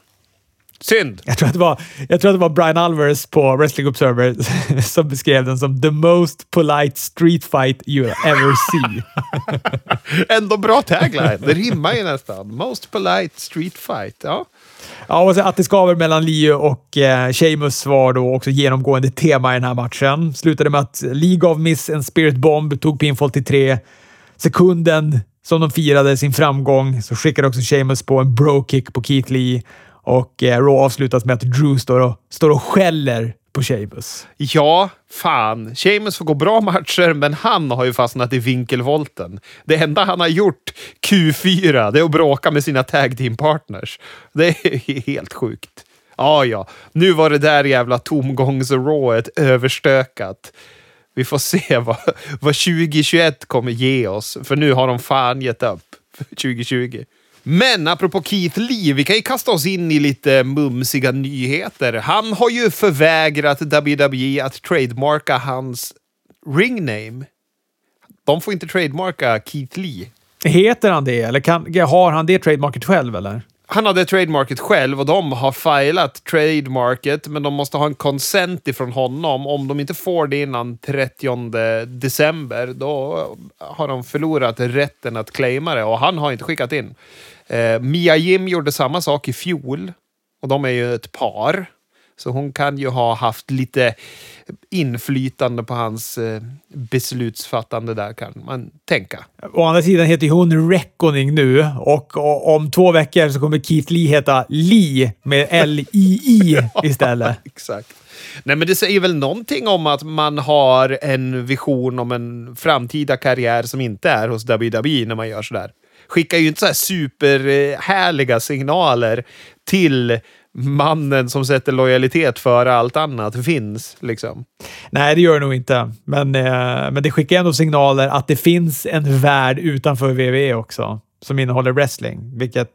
Synd! Jag tror att det var Brian Alvarez på Wrestling Observer som beskrev den som the most polite street fight you ever see. Ändå bra tagline. Det rimmar ju nästan. Most polite street fight, ja. Ja, och att det skaver mellan Leo och Sheamus var då också genomgående tema i den här matchen. Slutade med att Leo gav Miss en spirit bomb, tog pinfall till 3 sekunden som de firade sin framgång, så skickade också Sheamus på en bro-kick på Keith Lee och Raw avslutas med att Drew står och skäller på Sheamus. Ja, fan. Sheamus får gå bra matcher, men han har ju fastnat i vinkelvolten. Det enda han har gjort Q4, det är att bråka med sina tag team partners. Det är helt sjukt. Ja. Nu var det där jävla tomgångs-Rawet överstökat. Vi får se vad 2021 kommer ge oss. För nu har de fan gett upp 2020. Men apropå Keith Lee, vi kan ju kasta oss in i lite mumsiga nyheter. Han har ju förvägrat WWE att trademarka hans ringname. De får inte trademarka Keith Lee. Heter han det? Eller har han det trademarket själv eller? Han hade trademarket själv och de har filat trademarket, men de måste ha en consent ifrån honom. Om de inte får det innan 30 december då har de förlorat rätten att claima det och han har inte skickat in. Mia Yim gjorde samma sak i fjol och de är ju ett par. Så hon kan ju ha haft lite inflytande på hans beslutsfattande där kan man tänka. Å andra sidan heter hon Reckoning nu och om 2 veckor så kommer Keith Lee heta Lee med L-I-I istället. Ja, exakt. Nej, men det säger väl någonting om att man har en vision om en framtida karriär som inte är hos WWE när man gör sådär. Skickar ju inte så här superhärliga signaler till mannen som sätter lojalitet före allt annat finns liksom. Nej, det gör det nog inte. Men det skickar ändå signaler att det finns en värld utanför WWE också som innehåller wrestling, vilket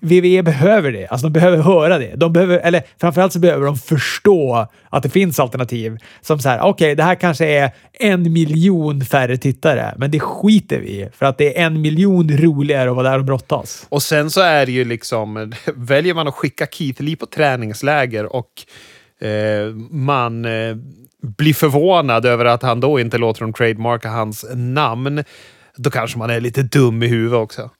WWE behöver det. Alltså de behöver höra det. Eller framförallt så behöver de förstå att det finns alternativ som så här, okej, det här kanske är 1 miljon färre tittare, men det skiter vi för att det är 1 miljon roligare att vara där och brottas. Och sen så är det ju liksom, väljer man att skicka Keith Lee på träningsläger och man blir förvånad över att han då inte låter dem trademarka hans namn, då kanske man är lite dum i huvudet också.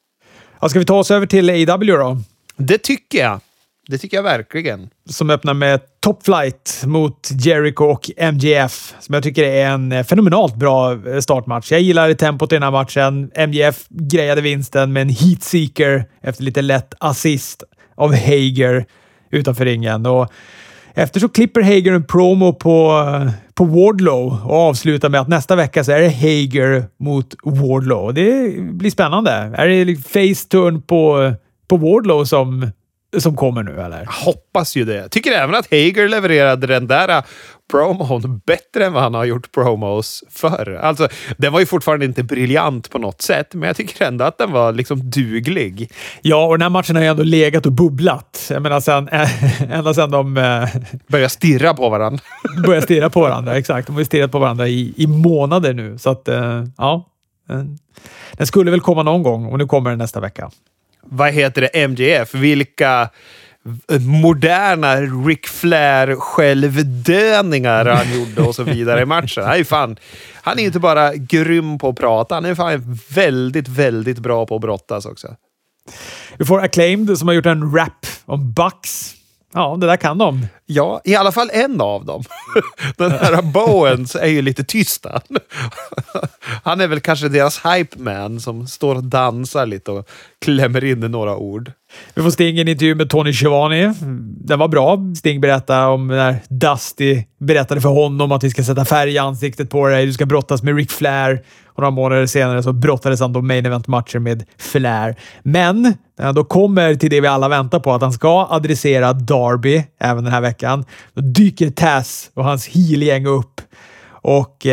Ja, ska vi ta oss över till AEW då? Det tycker jag. Det tycker jag verkligen. Som öppnar med Top Flight mot Jericho och MJF. Som jag tycker är en fenomenalt bra startmatch. Jag gillar tempot i den här matchen. MJF grejade vinsten med en heatseeker efter lite lätt assist av Hager utanför ringen. Och efter så klipper Hager en promo på Wardlow och avslutar med att nästa vecka så är det Hager mot Wardlow. Det blir spännande. Är det face turn på Wardlow som som kommer nu, eller? Jag hoppas ju det. Tycker även att Hager levererade den där promon bättre än vad han har gjort promos förr. Alltså, den var ju fortfarande inte briljant på något sätt, men jag tycker ändå att den var liksom duglig. Ja, och den här matchen har ju ändå legat och bubblat. Jag menar, ända sedan de... Börjar stirra på varandra, exakt. De har ju stirrat på varandra i månader nu, så att, ja. Den skulle väl komma någon gång, och nu kommer den nästa vecka. Vad heter det? MJF? Vilka moderna Ric Flair självdöningar han gjorde och så vidare i matchen. Han är inte bara grym på att prata, han är fan väldigt, väldigt bra på att brottas också. Vi får Acclaimed som har gjort en rap om Bucks. Ja, det där kan de. Ja, i alla fall en av dem. Den här Bowens är ju lite tyst. Han är väl kanske deras hype man som står och dansar lite och klämmer in några ord. Vi får Sting i en intervju med Tony Schiavone. Den var bra. Sting berättar om när Dusty berättade för honom att vi ska sätta färg i ansiktet på dig. Du ska brottas med Ric Flair. Och några månader senare så brottades han då main event matcher med Flair. Men då kommer till det vi alla väntar på, att han ska adressera Darby även den här veckan. Då dyker Taz och hans heel-gäng upp och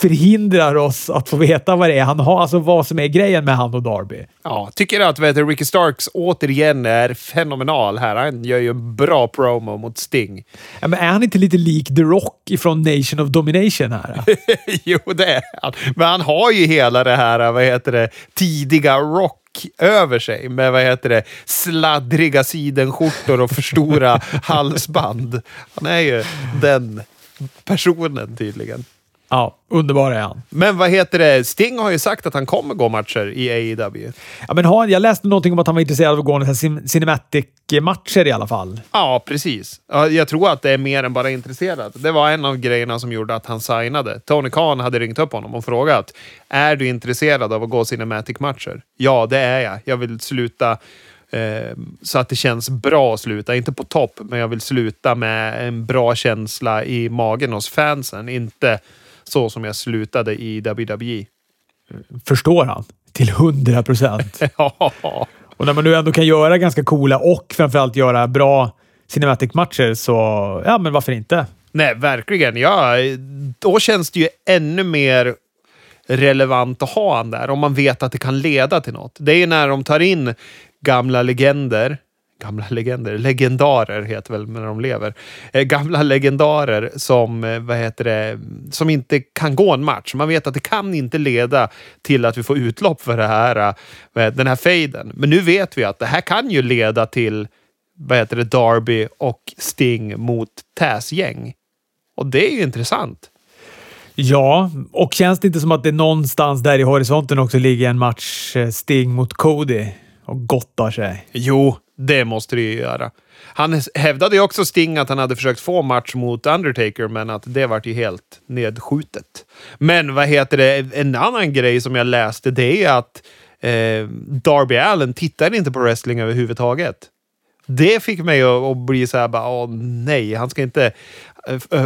förhindrar oss att få veta vad det är han har, alltså vad som är grejen med han och Darby. Ja, tycker jag att Ricky Starks återigen är fenomenal här. Han gör ju en bra promo mot Sting. Ja, men är han inte lite lik The Rock ifrån Nation of Domination här? Jo, det är han. Men han har ju hela det här, tidiga Rock över sig med sladdriga sidenskjortor och för stora halsband. Han är ju den personen tydligen. Ja, underbar är han. Men Sting har ju sagt att han kommer gå matcher i AEW. Ja, men jag läste någonting om att han var intresserad av att gå några cinematic-matcher i alla fall. Ja, precis. Jag tror att det är mer än bara intresserad. Det var en av grejerna som gjorde att han signade. Tony Khan hade ringt upp honom och frågat: är du intresserad av att gå cinematic-matcher? Ja, det är jag. Jag vill sluta... så att det känns bra att sluta, inte på topp, men jag vill sluta med en bra känsla i magen hos fansen, inte så som jag slutade i WWE. Förstår han till 100%. Ja. Och när man nu ändå kan göra ganska coola och framförallt göra bra cinematic-matcher, så ja, men varför inte? Nej, verkligen. Ja, då känns det ju ännu mer relevant att ha han där, om man vet att det kan leda till något. Det är när de tar in legendarer heter väl när de lever. Gamla legendarer som, som inte kan gå en match. Man vet att det kan inte leda till att vi får utlopp för det här, den här fejden. Men nu vet vi att det här kan ju leda till, Darby och Sting mot Taz-gäng. Och det är ju intressant. Ja, och känns det inte som att det någonstans där i horisonten också ligger en match Sting mot Cody? Och gottar sig. Jo, det måste det ju göra. Han hävdade ju också, Sting, att han hade försökt få match mot Undertaker, men att det vart ju helt nedskjutet. Men en annan grej som jag läste, det är att Darby Allin tittade inte på wrestling överhuvudtaget. Det fick mig att bli så här, nej, han ska inte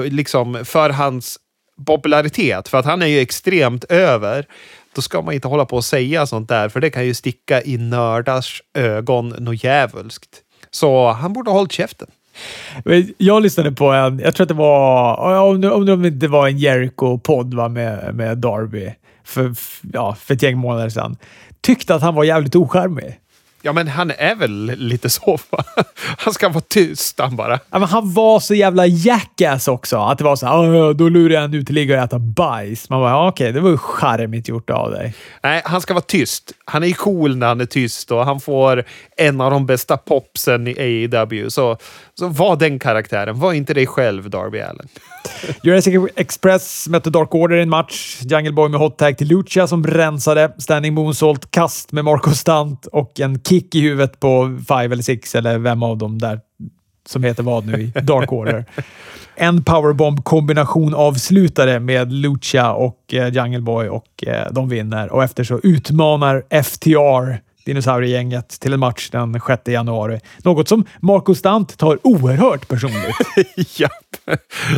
liksom, för hans popularitet, för att han är ju extremt över. Då ska man inte hålla på och säga sånt där, för det kan ju sticka i nördars ögon något jävulskt. Så han borde ha hållit käften. Jag lyssnade på jag tror att det var, om det inte var en Jericho-podd med Darby för ett gäng månader sedan. Tyckte att han var jävligt ocharmig. Ja, men han är väl lite så, va? Han ska vara tyst, han bara. Ja, men han var så jävla jackass också. Att det var så här, då lurar han ut till ligga och äta bajs. Man bara, okej, det var ju charmigt gjort av dig. Nej, han ska vara tyst. Han är cool när han är tyst och han får en av de bästa popsen i AEW. Så var den karaktären. Var inte dig själv, Darby Allin. Jurassic Express mötte Dark Order i en match. Jungle Boy med hot tag till Lucha som rensade. Standing moonsault, kast med Marco Stunt och en kick i huvudet på 5 eller 6 eller vem av dem där som heter vad nu i Dark Order. En powerbomb-kombination avslutade med Lucha och Jungle Boy och de vinner. Och efter så utmanar FTR dinosauriegänget till en match den 6 januari. Något som Marco Stunt tar oerhört personligt. Ja,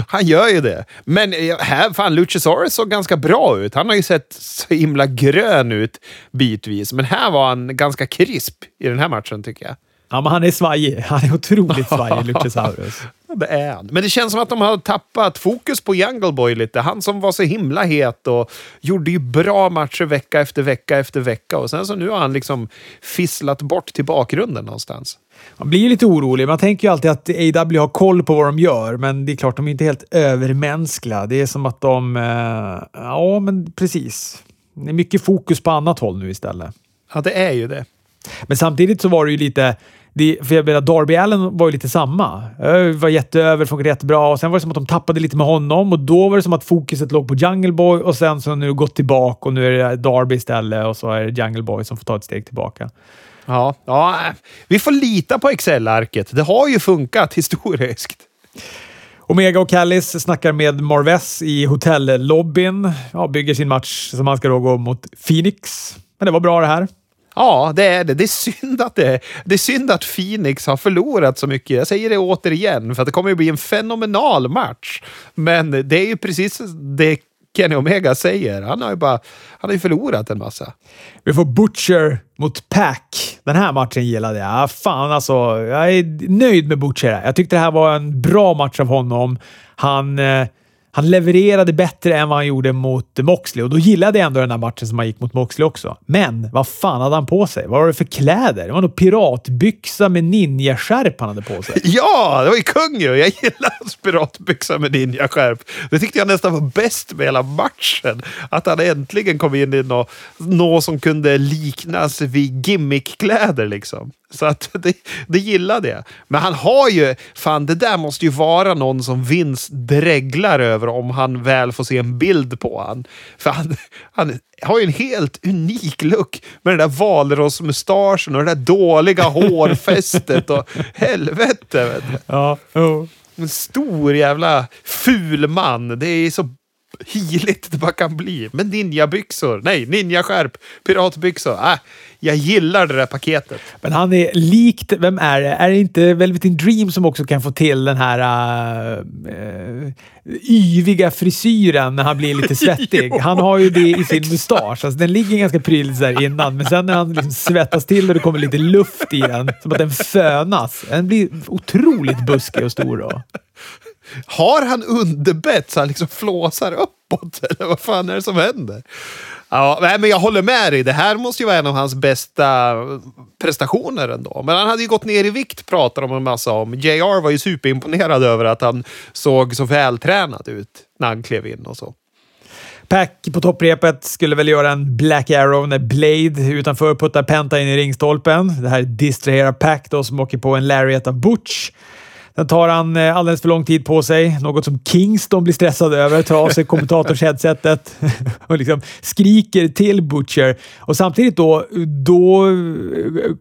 han gör ju det. Men här, fan, Luchasaurus såg ganska bra ut. Han har ju sett så himla grön ut bitvis. Men här var han ganska krisp i den här matchen, tycker jag. Ja, men han är svajig. Han är otroligt svajig, Luchasaurus. Ja, det är han. Men det känns som att de har tappat fokus på Jungle Boy lite. Han som var så himla het och gjorde ju bra matcher vecka efter vecka efter vecka. Och sen så nu har han liksom fisslat bort till bakgrunden någonstans. Man blir ju lite orolig. Man tänker ju alltid att AEW har koll på vad de gör. Men det är klart, de är inte helt övermänskliga. Det är som att de... ja, men precis. Det är mycket fokus på annat håll nu istället. Ja, det är ju det. Men samtidigt så var det ju lite... för jag menar, Darby Allin var ju lite samma. Det var jätteöver, funkade jättebra. Och sen var det som att de tappade lite med honom. Och då var det som att fokuset låg på Jungle Boy. Och sen så nu gått tillbaka. Och nu är det Darby istället. Och så är det Jungle Boy som får ta ett steg tillbaka. Ja, vi får lita på Excel-arket. Det har ju funkat historiskt. Omega och Callis snackar med Marvess i hotellobbyn. Ja, bygger sin match som han ska då gå mot Phoenix. Men det var bra det här. Ja, det är det. Det är synd att Phoenix har förlorat så mycket. Jag säger det återigen, för att det kommer ju bli en fenomenal match. Men det är ju precis det Kenny Omega säger. Han har ju förlorat en massa. Vi får Butcher mot Pack. Den här matchen gillade jag. Ja, fan alltså, jag är nöjd med Butcher. Jag tyckte det här var en bra match av honom. Han levererade bättre än vad han gjorde mot Moxley. Och då gillade jag ändå den här matchen som han gick mot Moxley också. Men vad fan hade han på sig? Vad var det för kläder? Det var nog piratbyxa med ninjaskärp han hade på sig. Ja, det var ju kung ju. Jag gillade hans piratbyxa med ninjaskärp. Det tyckte jag nästan var bäst med hela matchen. Att han äntligen kom in i något som kunde liknas vid gimmickkläder liksom. Så att det gillade jag. Men han har ju, fan det där måste ju vara någon som Vince dreglar över om han väl får se en bild på han. För han har ju en helt unik look med den där valrosmustaschen och det där dåliga hårfästet och helvete vet du. Ja, oh. En stor jävla ful man. Det är så hiligt det bara kan bli. Men ninjabyxor, nej ninjaskärp, piratbyxor, jag gillar det där paketet. Men han är likt, vem är det? Är det inte Velveteen Dream som också kan få till den här yviga frisyren när han blir lite svettig? Han har ju det i sin mustasch. Alltså, den ligger ganska prydligt där innan. Men sen när han liksom svettas till och det kommer lite luft i den, som att den fönas. Den blir otroligt buskig och stor då. Har han underbett så han liksom flåsar uppåt? Eller vad fan är det som händer? Ja, men jag håller med dig. Det här måste ju vara en av hans bästa prestationer ändå. Men han hade ju gått ner i vikt, pratar de en massa om. JR var ju superimponerad över att han såg så vältränad ut när han klev in och så. Pack på topprepet skulle väl göra en Black Arrow när Blade utanför puttar Penta in i ringstolpen. Det här distraherar Pack då som åker på en lariat av Butch. Den tar han alldeles för lång tid på sig. Något som Kingston blir stressad över. Tar av sig kommentatorsheadsetet och liksom skriker till Butcher. Och samtidigt då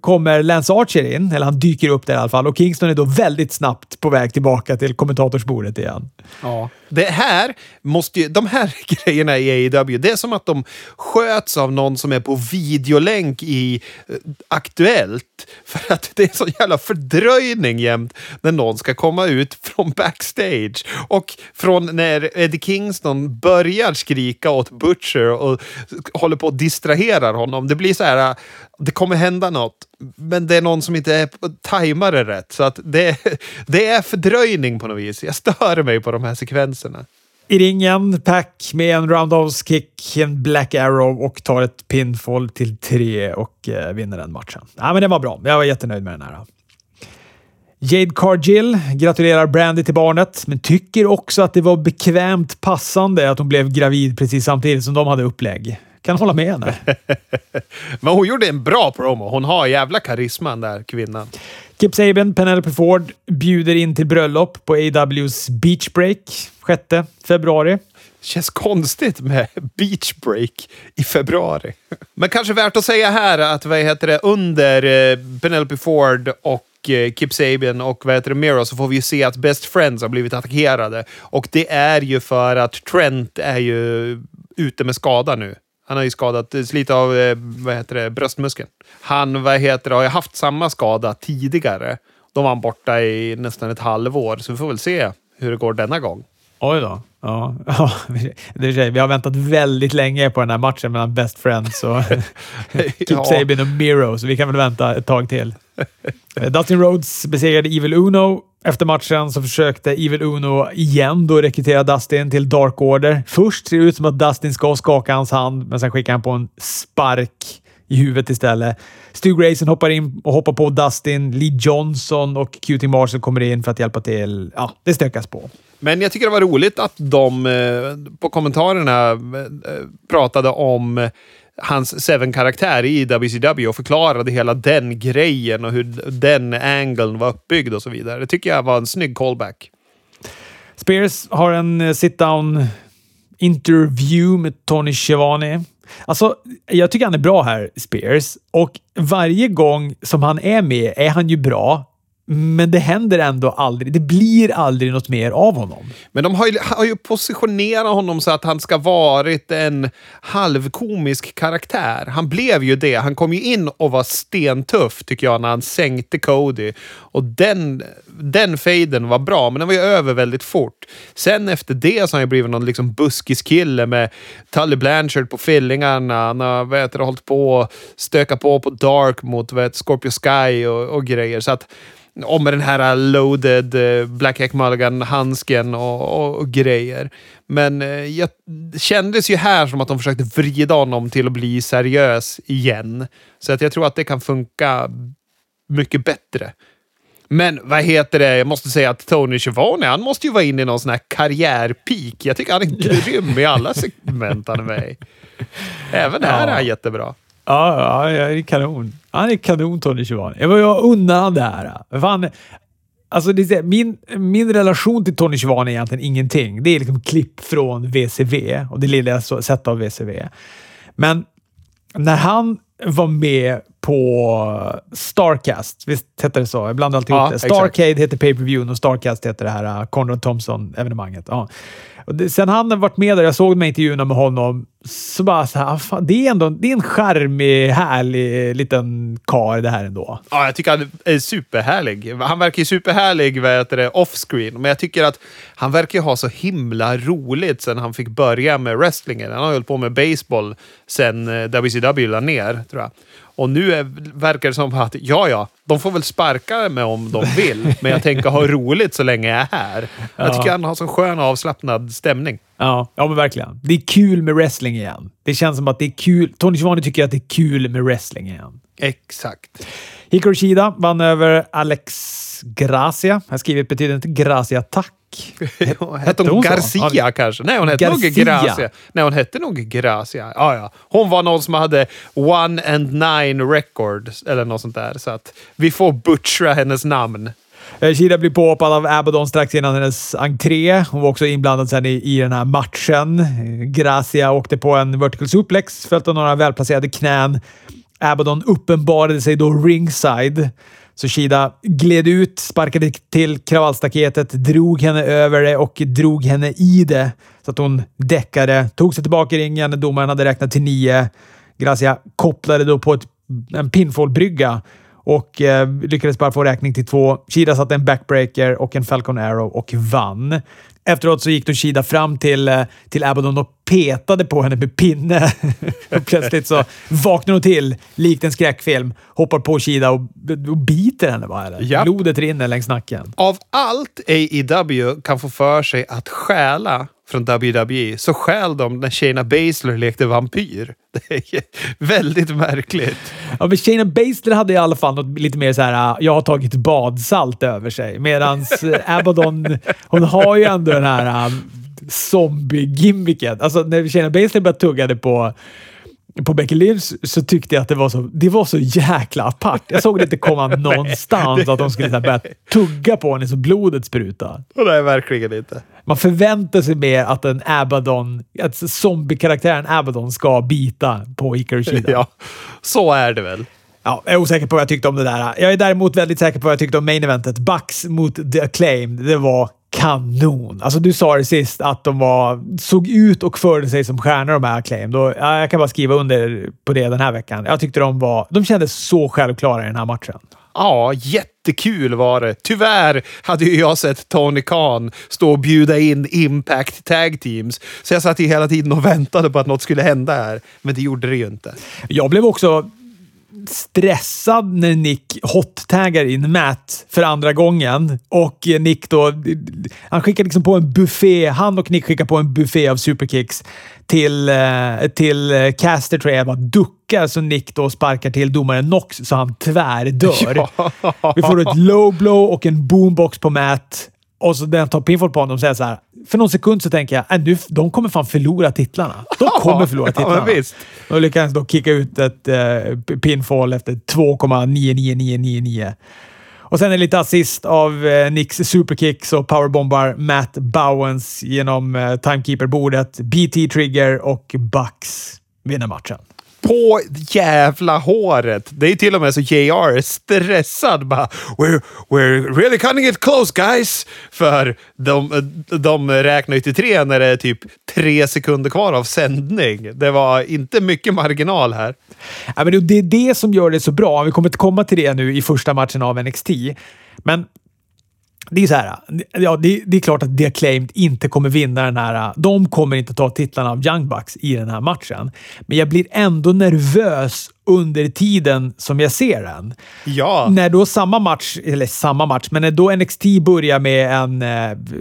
kommer Lance Archer in. Eller han dyker upp där i alla fall. Och Kingston är då väldigt snabbt på väg tillbaka till kommentatorsbordet igen. Ja, det här måste ju... De här grejerna i AEW, det är som att de sköts av någon som är på videolänk i Aktuellt. För att det är så jävla fördröjning jämt när någon ska komma ut från backstage. Och från när Eddie Kingston börjar skrika åt Butcher och håller på att distrahera honom. Det blir så här, det kommer hända något. Men det är någon som inte tajmar det rätt. Så att det är fördröjning på något vis. Jag stör mig på de här sekvenserna. I ringen, Pack med en roundhouse kick, en Black Arrow och tar ett pinfall till 3 och vinner den matchen. Ja, men det var bra. Jag var jättenöjd med den här. Jade Cargill gratulerar Brandy till barnet, men tycker också att det var bekvämt passande att hon blev gravid precis samtidigt som de hade upplägg. Kan hålla med henne. Men hon gjorde en bra promo. Hon har jävla karisman där, kvinnan. Kip Sabian, Penelope Ford bjuder in till bröllop på AEWs Beach Break 6 februari. Känns konstigt med Beach Break i februari. Men kanske värt att säga här att under Penelope Ford och Kip Sabian och Miro så får vi ju se att Best Friends har blivit attackerade. Och det är ju för att Trent är ju ute med skada nu. Han har ju skadat lite av bröstmuskeln. Han har ju haft samma skada tidigare. Då var han borta i nästan ett halvår. Så vi får väl se hur det går denna gång. Oj då. Ja, vi har väntat väldigt länge på den här matchen mellan Best Friends och Keep Sabin och Miro, så vi kan väl vänta ett tag till. Dustin Rhodes besegrade Evil Uno. Efter matchen så försökte Evil Uno igen då rekrytera Dustin till Dark Order. Först ser det ut som att Dustin ska skaka hans hand, men sen skickar han på en spark i huvudet istället. Stu Grayson hoppar in och hoppar på Dustin. Lee Johnson och QT Marshall kommer in för att hjälpa till. Ja, det stökas på. Men jag tycker det var roligt att de på kommentarerna pratade om hans Seven-karaktär i WCW och förklarade hela den grejen och hur den angeln var uppbyggd och så vidare. Det tycker jag var en snygg callback. Spears har en sit-down interview med Tony Schiavone. Alltså, jag tycker han är bra här, Spears. Och varje gång som han är med är han ju bra. Men det händer ändå aldrig. Det blir aldrig något mer av honom. Men de har ju positionerat honom så att han ska varit en halvkomisk karaktär. Han blev ju det. Han kom ju in och var stentuff, tycker jag, när han sänkte Cody. Och den fejden var bra, men den var ju över väldigt fort. Sen efter det så har han ju blivit någon liksom buskiskille med Tully Blanchard på fillingarna. Han har hållit på och stöka på Dark mot Scorpio Sky och grejer. Så att om den här loaded Black Jack Mulligan-handsken och grejer. Men jag kändes ju här som att de försökte vrida honom till att bli seriös igen. Så att jag tror att det kan funka mycket bättre. Men vad heter det? Jag måste säga att Tony Schiavone, han måste ju vara inne i någon sån här karriärpeak. Jag tycker han är grym i alla segment han är med. Även här är han jättebra. Ja, jag är kanon. Han är kanon, Tony Schiavone. Jag undrar han det här. Fan, alltså, min relation till Tony Schiavone är egentligen ingenting. Det är liksom klipp från VCV och det lilla jag sett av VCV. Men när han var med på Starcast, visst hette det så? Ibland alltid det. Starcade heter pay-per-viewen och Starcast heter det här Conrad Thompson-evenemanget. Ja. Och sen han har varit med där, jag såg de här intervjuerna med honom, så bara så här, fan, det är en charmig, härlig liten karl det här ändå. Ja, jag tycker han är superhärlig. Han verkar ju superhärlig offscreen, men jag tycker att han verkar ju ha så himla roligt sen han fick börja med wrestlingen. Han har hållit på med baseball sen WCW la ner, tror jag. Och nu verkar det som att, de får väl sparka mig om de vill. Men jag tänker ha roligt så länge jag är här. Jag tycker han har så skön avslappnad stämning. Ja, men verkligen. Det är kul med wrestling igen. Det känns som att det är kul. Tony Schiavone tycker att det är kul med wrestling igen. Exakt. Hikaru Shida vann över Alex Gracia. Han skriver betyder inte Gracia, tack. Hette hon Garcia kanske? Nej, hon hette nog Gracia. Ja. Hon var någon som hade 1-9 record eller något sånt där. Så att vi får butchra hennes namn. Shida blir påhoppad av Abaddon strax innan hennes entré. Hon var också inblandad sen i den här matchen. Gracia åkte på en vertical suplex följt av några välplacerade knän. Abaddon uppenbarade sig då ringside. Så Shida gled ut, sparkade till kravallstaketet, drog henne över det och drog henne i det. Så att hon däckade, tog sig tillbaka i ringen. Domaren hade räknat till 9. Gracia kopplade då på en pinfallbrygga och lyckades bara få räkning till 2. Shida satte en backbreaker och en Falcon Arrow och vann. Efteråt så gick då Shida fram till Abaddon och petade på henne med pinne. Och plötsligt så vaknar hon till, likt en skräckfilm. Hoppar på Shida och biter henne bara. Yep. Blodet rinner längs nacken. Av allt AEW kan få för sig att stjäla från WWE så stjäl de när Shayna Baszler lekte vampyr. Det är väldigt märkligt. Ja, men Shayna Baszler hade i alla fall något lite mer så här, jag har tagit badsalt över sig. Medans Abaddon, hon har ju ändå den här zombie-gimmicken. Alltså när Shayna Baszler bara tuggade på Becky Lynch så tyckte jag att det var så jäkla apart. Jag såg det inte komma någonstans att de skulle börja tugga på henne så blodet sprutar. Och det är verkligen inte. Man förväntar sig mer att en Abaddon, att zombie-karaktären Abaddon ska bita på Hikaru Shida. Ja, så är det väl. Ja, jag är osäker på vad jag tyckte om det där. Jag är däremot väldigt säker på vad jag tyckte om main eventet. Bucks mot The Acclaimed, det var kanon. Alltså du sa det sist att de såg ut och förde sig som stjärnor, de här Acclaimed. Och jag kan bara skriva under på det den här veckan. Jag tyckte de kändes så självklara i den här matchen. Ja, jätte. jättekul var det. Tyvärr hade ju jag sett Tony Khan stå och bjuda in Impact Tag Teams. Så jag satt ju hela tiden och väntade på att något skulle hända här. Men det gjorde det ju inte. Jag blev också stressad när Nick hot-taggar in Matt för andra gången, och Nick då, han skickar liksom på en buffé, han och Nick skickar på en buffé av superkicks till Caster, tror jag, bara duckar, så Nick då sparkar till domaren Nox så han tvärdör. Ja. Vi får ett low blow och en boombox på Matt, och så den tar pinfall på honom och säger så här, för någon sekund så tänker jag, nu, de kommer fan förlora titlarna. De kommer förlora titlarna. Ja, visst. Och lyckas då kicka ut ett pinfall efter 2,99999. Och sen är lite assist av Nicks superkicks och powerbombar Matt Bowens genom timekeeper-bordet. BT-trigger och Bucks vinner matchen. På jävla håret. Det är till och med så JR stressad bara, we're really cutting it close guys, för de räknar ju till 3 när det är typ 3 sekunder kvar av sändning. Det var inte mycket marginal här. Ja, men det är det som gör det så bra. Vi kommer inte komma till det nu i första matchen av NXT, men det är så här, ja, det är klart att The Acclaimed inte kommer vinna den här. De kommer inte ta titlarna av Young Bucks i den här matchen. Men jag blir ändå nervös under tiden som jag ser den. Ja. När då samma match, men när då NXT börjar med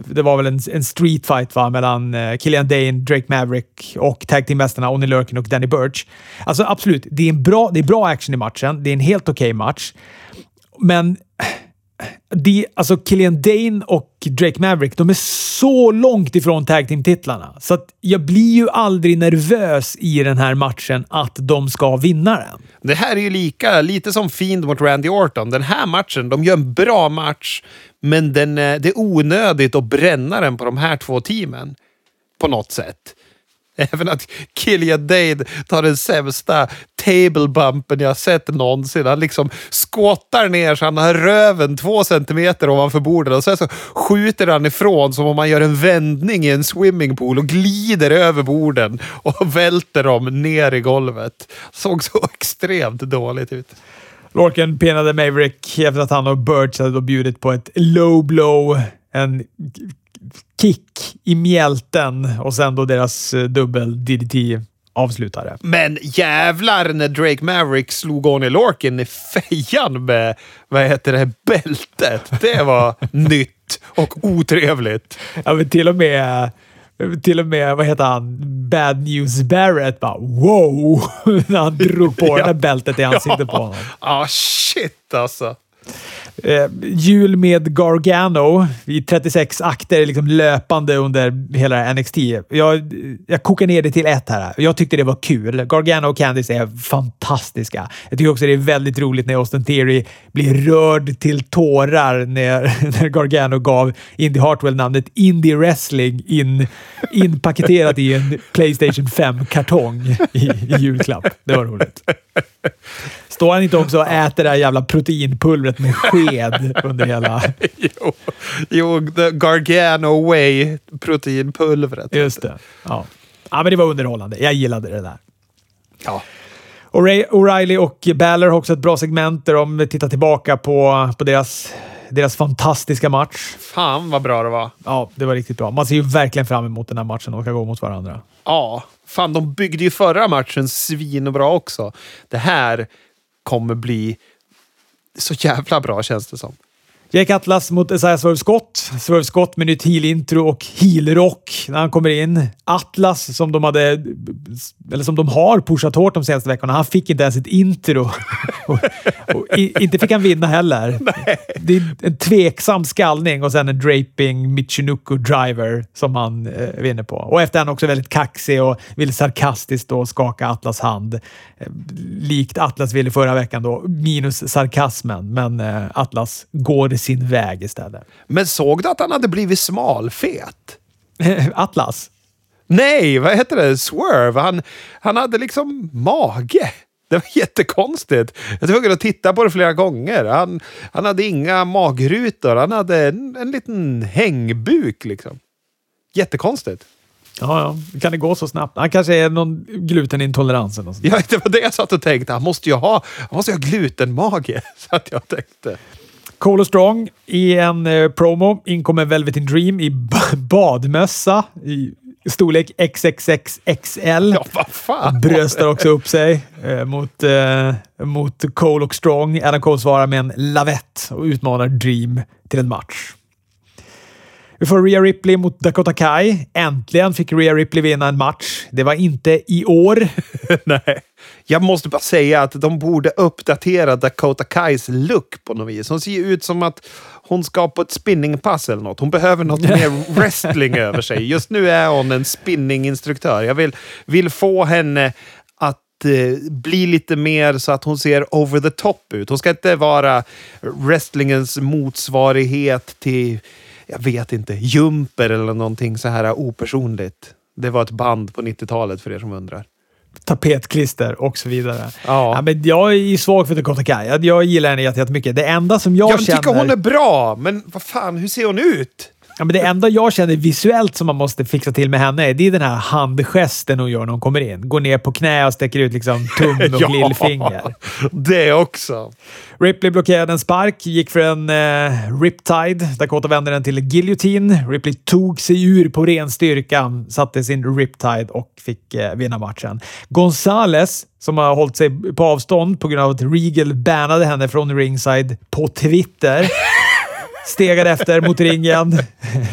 det var väl en street fight, va, mellan Killian Dane, Drake Maverick och tag teammästarna Oney Lurkin och Danny Burch. Alltså absolut, det är bra action i matchen. Det är en helt okej match. Men alltså Killian Dane och Drake Maverick, de är så långt ifrån tag team-titlarna. Så att jag blir ju aldrig nervös i den här matchen att de ska vinna den. Det här är ju lite som Fiend mot Randy Orton. Den här matchen, de gör en bra match, men det är onödigt att bränna den på de här 2 teamen på något sätt. Även att Killian Dane tar den sämsta tablebumpen jag sett någonsin. Han liksom skottar ner så han har röven 2 centimeter ovanför bordet. Och sen så skjuter han ifrån som om man gör en vändning i en swimmingpool och glider över borden och välter dem ner i golvet. Såg så extremt dåligt ut. Lorcan penade Maverick efter att han och Birch hade då bjudit på ett low blow. En kick i mjälten och sen då deras dubbel DDT avslutare. Men jävlar när Drake Maverick slog Oney Lorkin i fejan med, vad heter det, bältet. Det var nytt och otrevligt. Ja, men till och med vad heter han, Bad News Barrett, bara wow, när han drog på det där bältet i ansiktet på honom. Ja, shit alltså. Jul med Gargano i 36 akter liksom löpande under hela NXT. Jag kokar ner det till 1 här. Jag tyckte det var kul. Gargano och Candice är fantastiska. Jag tycker också det är väldigt roligt när Austin Theory blir rörd till tårar när Gargano gav Indy Hartwell namnet Indie Wrestling inpaketerat i en PlayStation 5-kartong i julklapp. Det var roligt. Står han inte också och äter det här jävla proteinpulvret med sked under hela... Jo, the Gargano Way proteinpulvret. Just det, ja. Ja, men det var underhållande. Jag gillade det där. Ja. O'Reilly och Balor har också ett bra segment där de tittar tillbaka på deras fantastiska match. Fan vad bra det var. Ja, det var riktigt bra. Man ser ju verkligen fram emot den här matchen och ska gå mot varandra. Ja, fan, de byggde ju förra matchen svinbra också. Det här kommer bli så jävla bra, känns det som. Jake Atlas mot Isaiah Swerve Scott med nytt heel-intro och heel-rock när han kommer in. Atlas som de har pushat hårt de senaste veckorna, han fick inte ens ett intro. Inte fick han vinna heller. Nej. Det är en tveksam skallning och sen en draping Michinoku driver som han vinner på. Och efter han också väldigt kaxig och vill sarkastiskt då skaka Atlas hand. Likt Atlas ville förra veckan då, minus sarkasmen, men Atlas går sin väg istället. Men såg du att han hade blivit smalfet? Atlas? Nej, vad heter det? Swerve. Han hade liksom mage. Det var jättekonstigt. Jag tror att titta på det flera gånger. Han hade inga magrutor. Han hade en liten hängbuk liksom. Jättekonstigt. Ja. Kan det gå så snabbt? Han kanske är någon glutenintolerans eller något sånt. Ja, det var det jag satt och tänkte. Han måste ju ha glutenmage. Så att jag tänkte... Cole Strong i en promo inkommer Velvet in Dream i badmössa i storlek XXXXL. Ja, vad fan. Bröstar också upp sig mot Cole och Strong. Adam Cole svarar med en lavett och utmanar Dream till en match. Vi får Rhea Ripley mot Dakota Kai. Äntligen fick Rhea Ripley vinna en match. Det var inte i år. Nej. Jag måste bara säga att de borde uppdatera Dakota Kais look på något vis. Hon ser ut som att hon ska på ett spinningpass eller något. Hon behöver något mer wrestling över sig. Just nu är hon en spinninginstruktör. Jag vill få henne att bli lite mer så att hon ser over the top ut. Hon ska inte vara wrestlingens motsvarighet till... jag vet inte, jumper eller någonting så här opersonligt. Det var ett band på 90-talet för er som undrar. Tapetklister och så vidare. Ja, men jag är svag för Dakota Kai. Jag gillar henne jättemycket. Det enda som jag känner... jag tycker hon är bra, men vad fan, hur ser hon ut? Ja, men det enda jag känner visuellt som man måste fixa till med henne är det är den här handgesten hon gör när hon kommer in. Går ner på knä och stäcker ut liksom tum och lillfinger. Det också. Ripley blockerade en spark, gick för en riptide. Dakota vände den till guillotine. Ripley tog sig ur på ren styrka, satte sin riptide och fick vinna matchen. Gonzales, som har hållit sig på avstånd på grund av att Regal bannade henne från ringside på Twitter. Stegade efter mot ringen,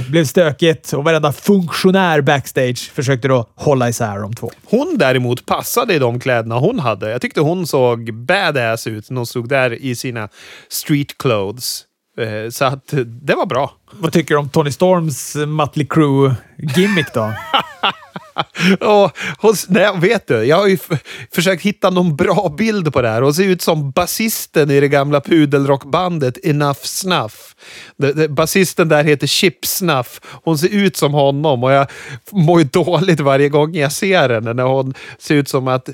blev stökigt och varenda funktionär backstage försökte då hålla isär de två. Hon däremot passade i de kläderna hon hade. Jag tyckte hon såg badass ut när hon stod där i sina street clothes. Så att det var bra. Vad tycker du om Tony Storms Mötley Crüe gimmick då? Nej, vet du, jag har ju försökt hitta någon bra bild på det här. Hon ser ut som basisten i det gamla pudelrockbandet Enough Snuff. Basisten där heter Chip Snuff. Hon ser ut som honom och jag mår dåligt varje gång jag ser henne. När hon ser ut som att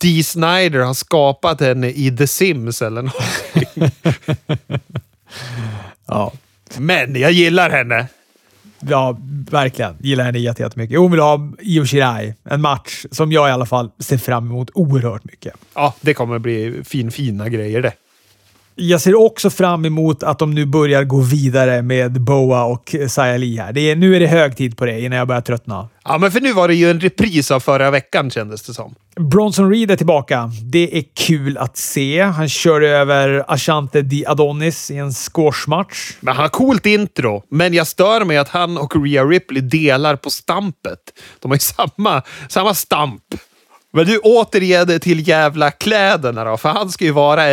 Dee Snider har skapat henne i The Sims eller någonting. Ja. Men jag gillar henne. Ja, verkligen. Gillar henne jättemycket. Hon vill ha Io Shirai. En match som jag i alla fall ser fram emot oerhört mycket. Ja, det kommer bli fina grejer det. Jag ser också fram emot att de nu börjar gå vidare med Boa och Xia Li här. Nu är det hög tid på det innan jag börjar tröttna. Ja, men för nu var det ju en repris av förra veckan kändes det som. Bronson Reed är tillbaka. Det är kul att se. Han kör över Ashante Di Adonis i en squashmatch. Men han har coolt intro. Men jag stör mig att han och Rhea Ripley delar på stampet. De har ju samma stamp. Men du återger till jävla kläderna då. För han ska ju vara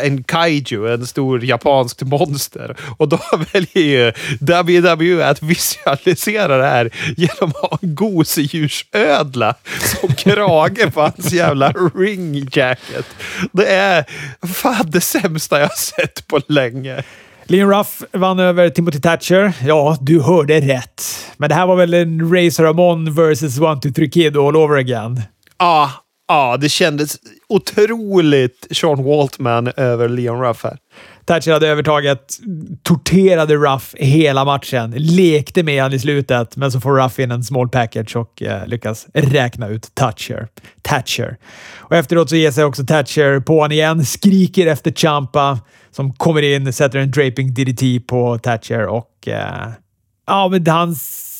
en kaiju, en stor japanskt monster. Och då väljer ju WWE att visualisera det här genom att ha en gosedjursödla som krage på hans jävla ringjacket. Det är fan det sämsta jag sett på länge. Leon Ruff vann över Timothy Thatcher. Ja, du hörde rätt. Men det här var väl en Razor Ramon versus 1-2-3 Kid all over again. Ja, det kändes otroligt Sean Waltman över Leon Ruff här. Thatcher hade övertaget, torterade Ruff hela matchen, lekte med han i slutet, men så får Ruff in en small package och lyckas räkna ut Thatcher. Och efteråt så ger sig också Thatcher på han igen, skriker efter Ciampa som kommer in, sätter en draping DDT på Thatcher och men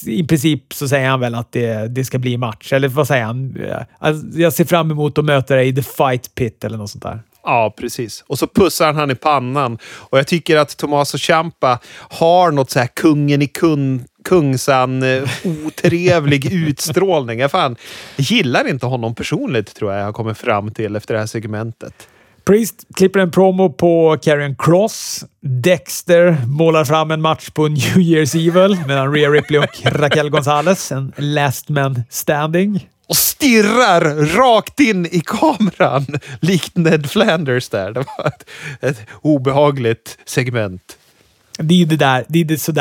i princip så säger han väl att det ska bli match. Eller vad säger han? Jag ser fram emot att möta dig i The Fight Pit eller något sånt där. Ja, precis. Och så pussar han i pannan. Och jag tycker att Tommaso Ciampa har något så här kungen i kungsan otrevlig utstrålning. Jag gillar inte honom personligt tror jag kommer fram till efter det här segmentet. Priest klipper en promo på Karrion Kross. Dexter målar fram en match på New Year's Evil mellan Rhea Ripley och Raquel Gonzalez. En last man standing. Och stirrar rakt in i kameran likt Ned Flanders där. Det var ett obehagligt segment. Det är så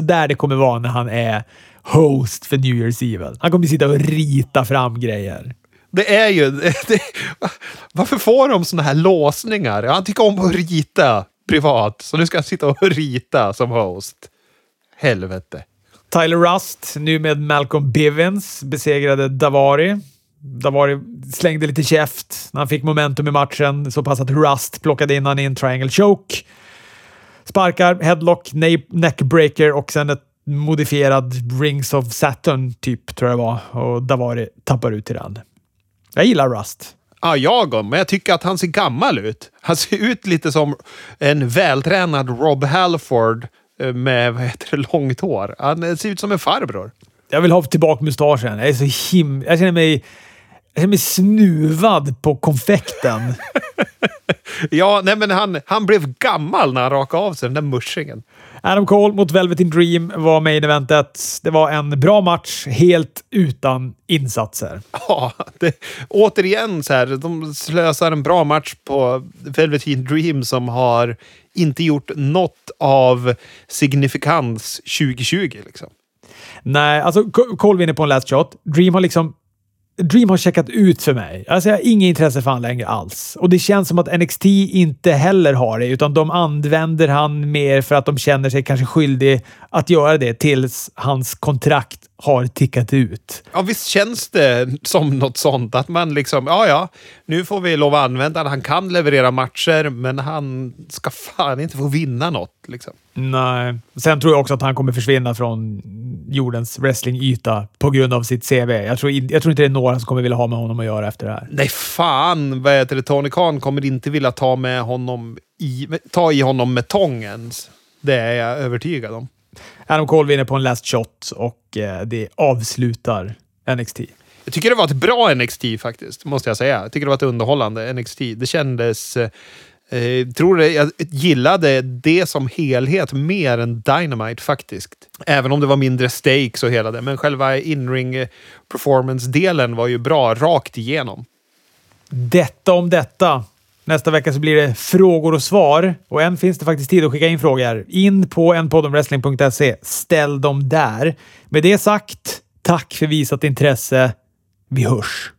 där det kommer vara när han är host för New Year's Evil. Han kommer sitta och rita fram grejer. Det är ju... varför får de såna här låsningar? Han tycker om att rita privat. Så nu ska han sitta och rita som host. Helvete. Tyler Rust, nu med Malcolm Bivens, besegrade Davari. Davari slängde lite käft när han fick momentum i matchen. Så pass att Rust plockade in han i en triangle choke. Sparkar, headlock, neckbreaker och sen ett modifierad Rings of Saturn typ, tror jag var. Och Davari tappar ut i den. Jag gillar Rust. Ja, jag, men jag tycker att han ser gammal ut. Han ser ut lite som en vältränad Rob Halford med, vad heter det, långt hår. Han ser ut som en farbror. Jag vill ha tillbaka mustaschen. Jag är så jag känner mig snuvad på konfekten. Ja, nej, men han blev gammal när han rakade av sig den där muschingen. Adam Cole mot Velvet in Dream var main eventet. Det var en bra match, helt utan insatser. Ja, återigen så här, de slösar en bra match på Velvet in Dream som har inte gjort något av signifikans 2020 liksom. Nej, alltså Cole vinner på en last shot. Dream har checkat ut för mig. Alltså jag har inget intresse för han längre alls. Och det känns som att NXT inte heller har det, utan de använder han mer för att de känner sig kanske skyldig att göra det tills hans kontrakt har tickat ut. Ja, visst känns det som något sånt att man liksom, ja, nu får vi lov att använda han kan leverera matcher, men han ska fan inte få vinna något liksom. Nej. Sen tror jag också att han kommer försvinna från jordens wrestlingyta på grund av sitt CV. Jag tror inte det är några som kommer vilja ha med honom att göra efter det här. Nej fan, vad heter det? Tony Khan kommer inte vilja ta i honom med tångens. Det är jag övertygad om. Adam Cole vinner på en last shot och det avslutar NXT. Jag tycker det var ett bra NXT faktiskt, måste jag säga. Jag tycker det var ett underhållande NXT. Det kändes... jag gillade det som helhet mer än Dynamite faktiskt. Även om det var mindre stakes och hela det. Men själva in-ring performance-delen var ju bra rakt igenom. Detta om detta. Nästa vecka så blir det frågor och svar. Och än finns det faktiskt tid att skicka in frågor. In på enpoddomwrestling.se. Ställ dem där. Med det sagt, tack för visat intresse. Vi hörs.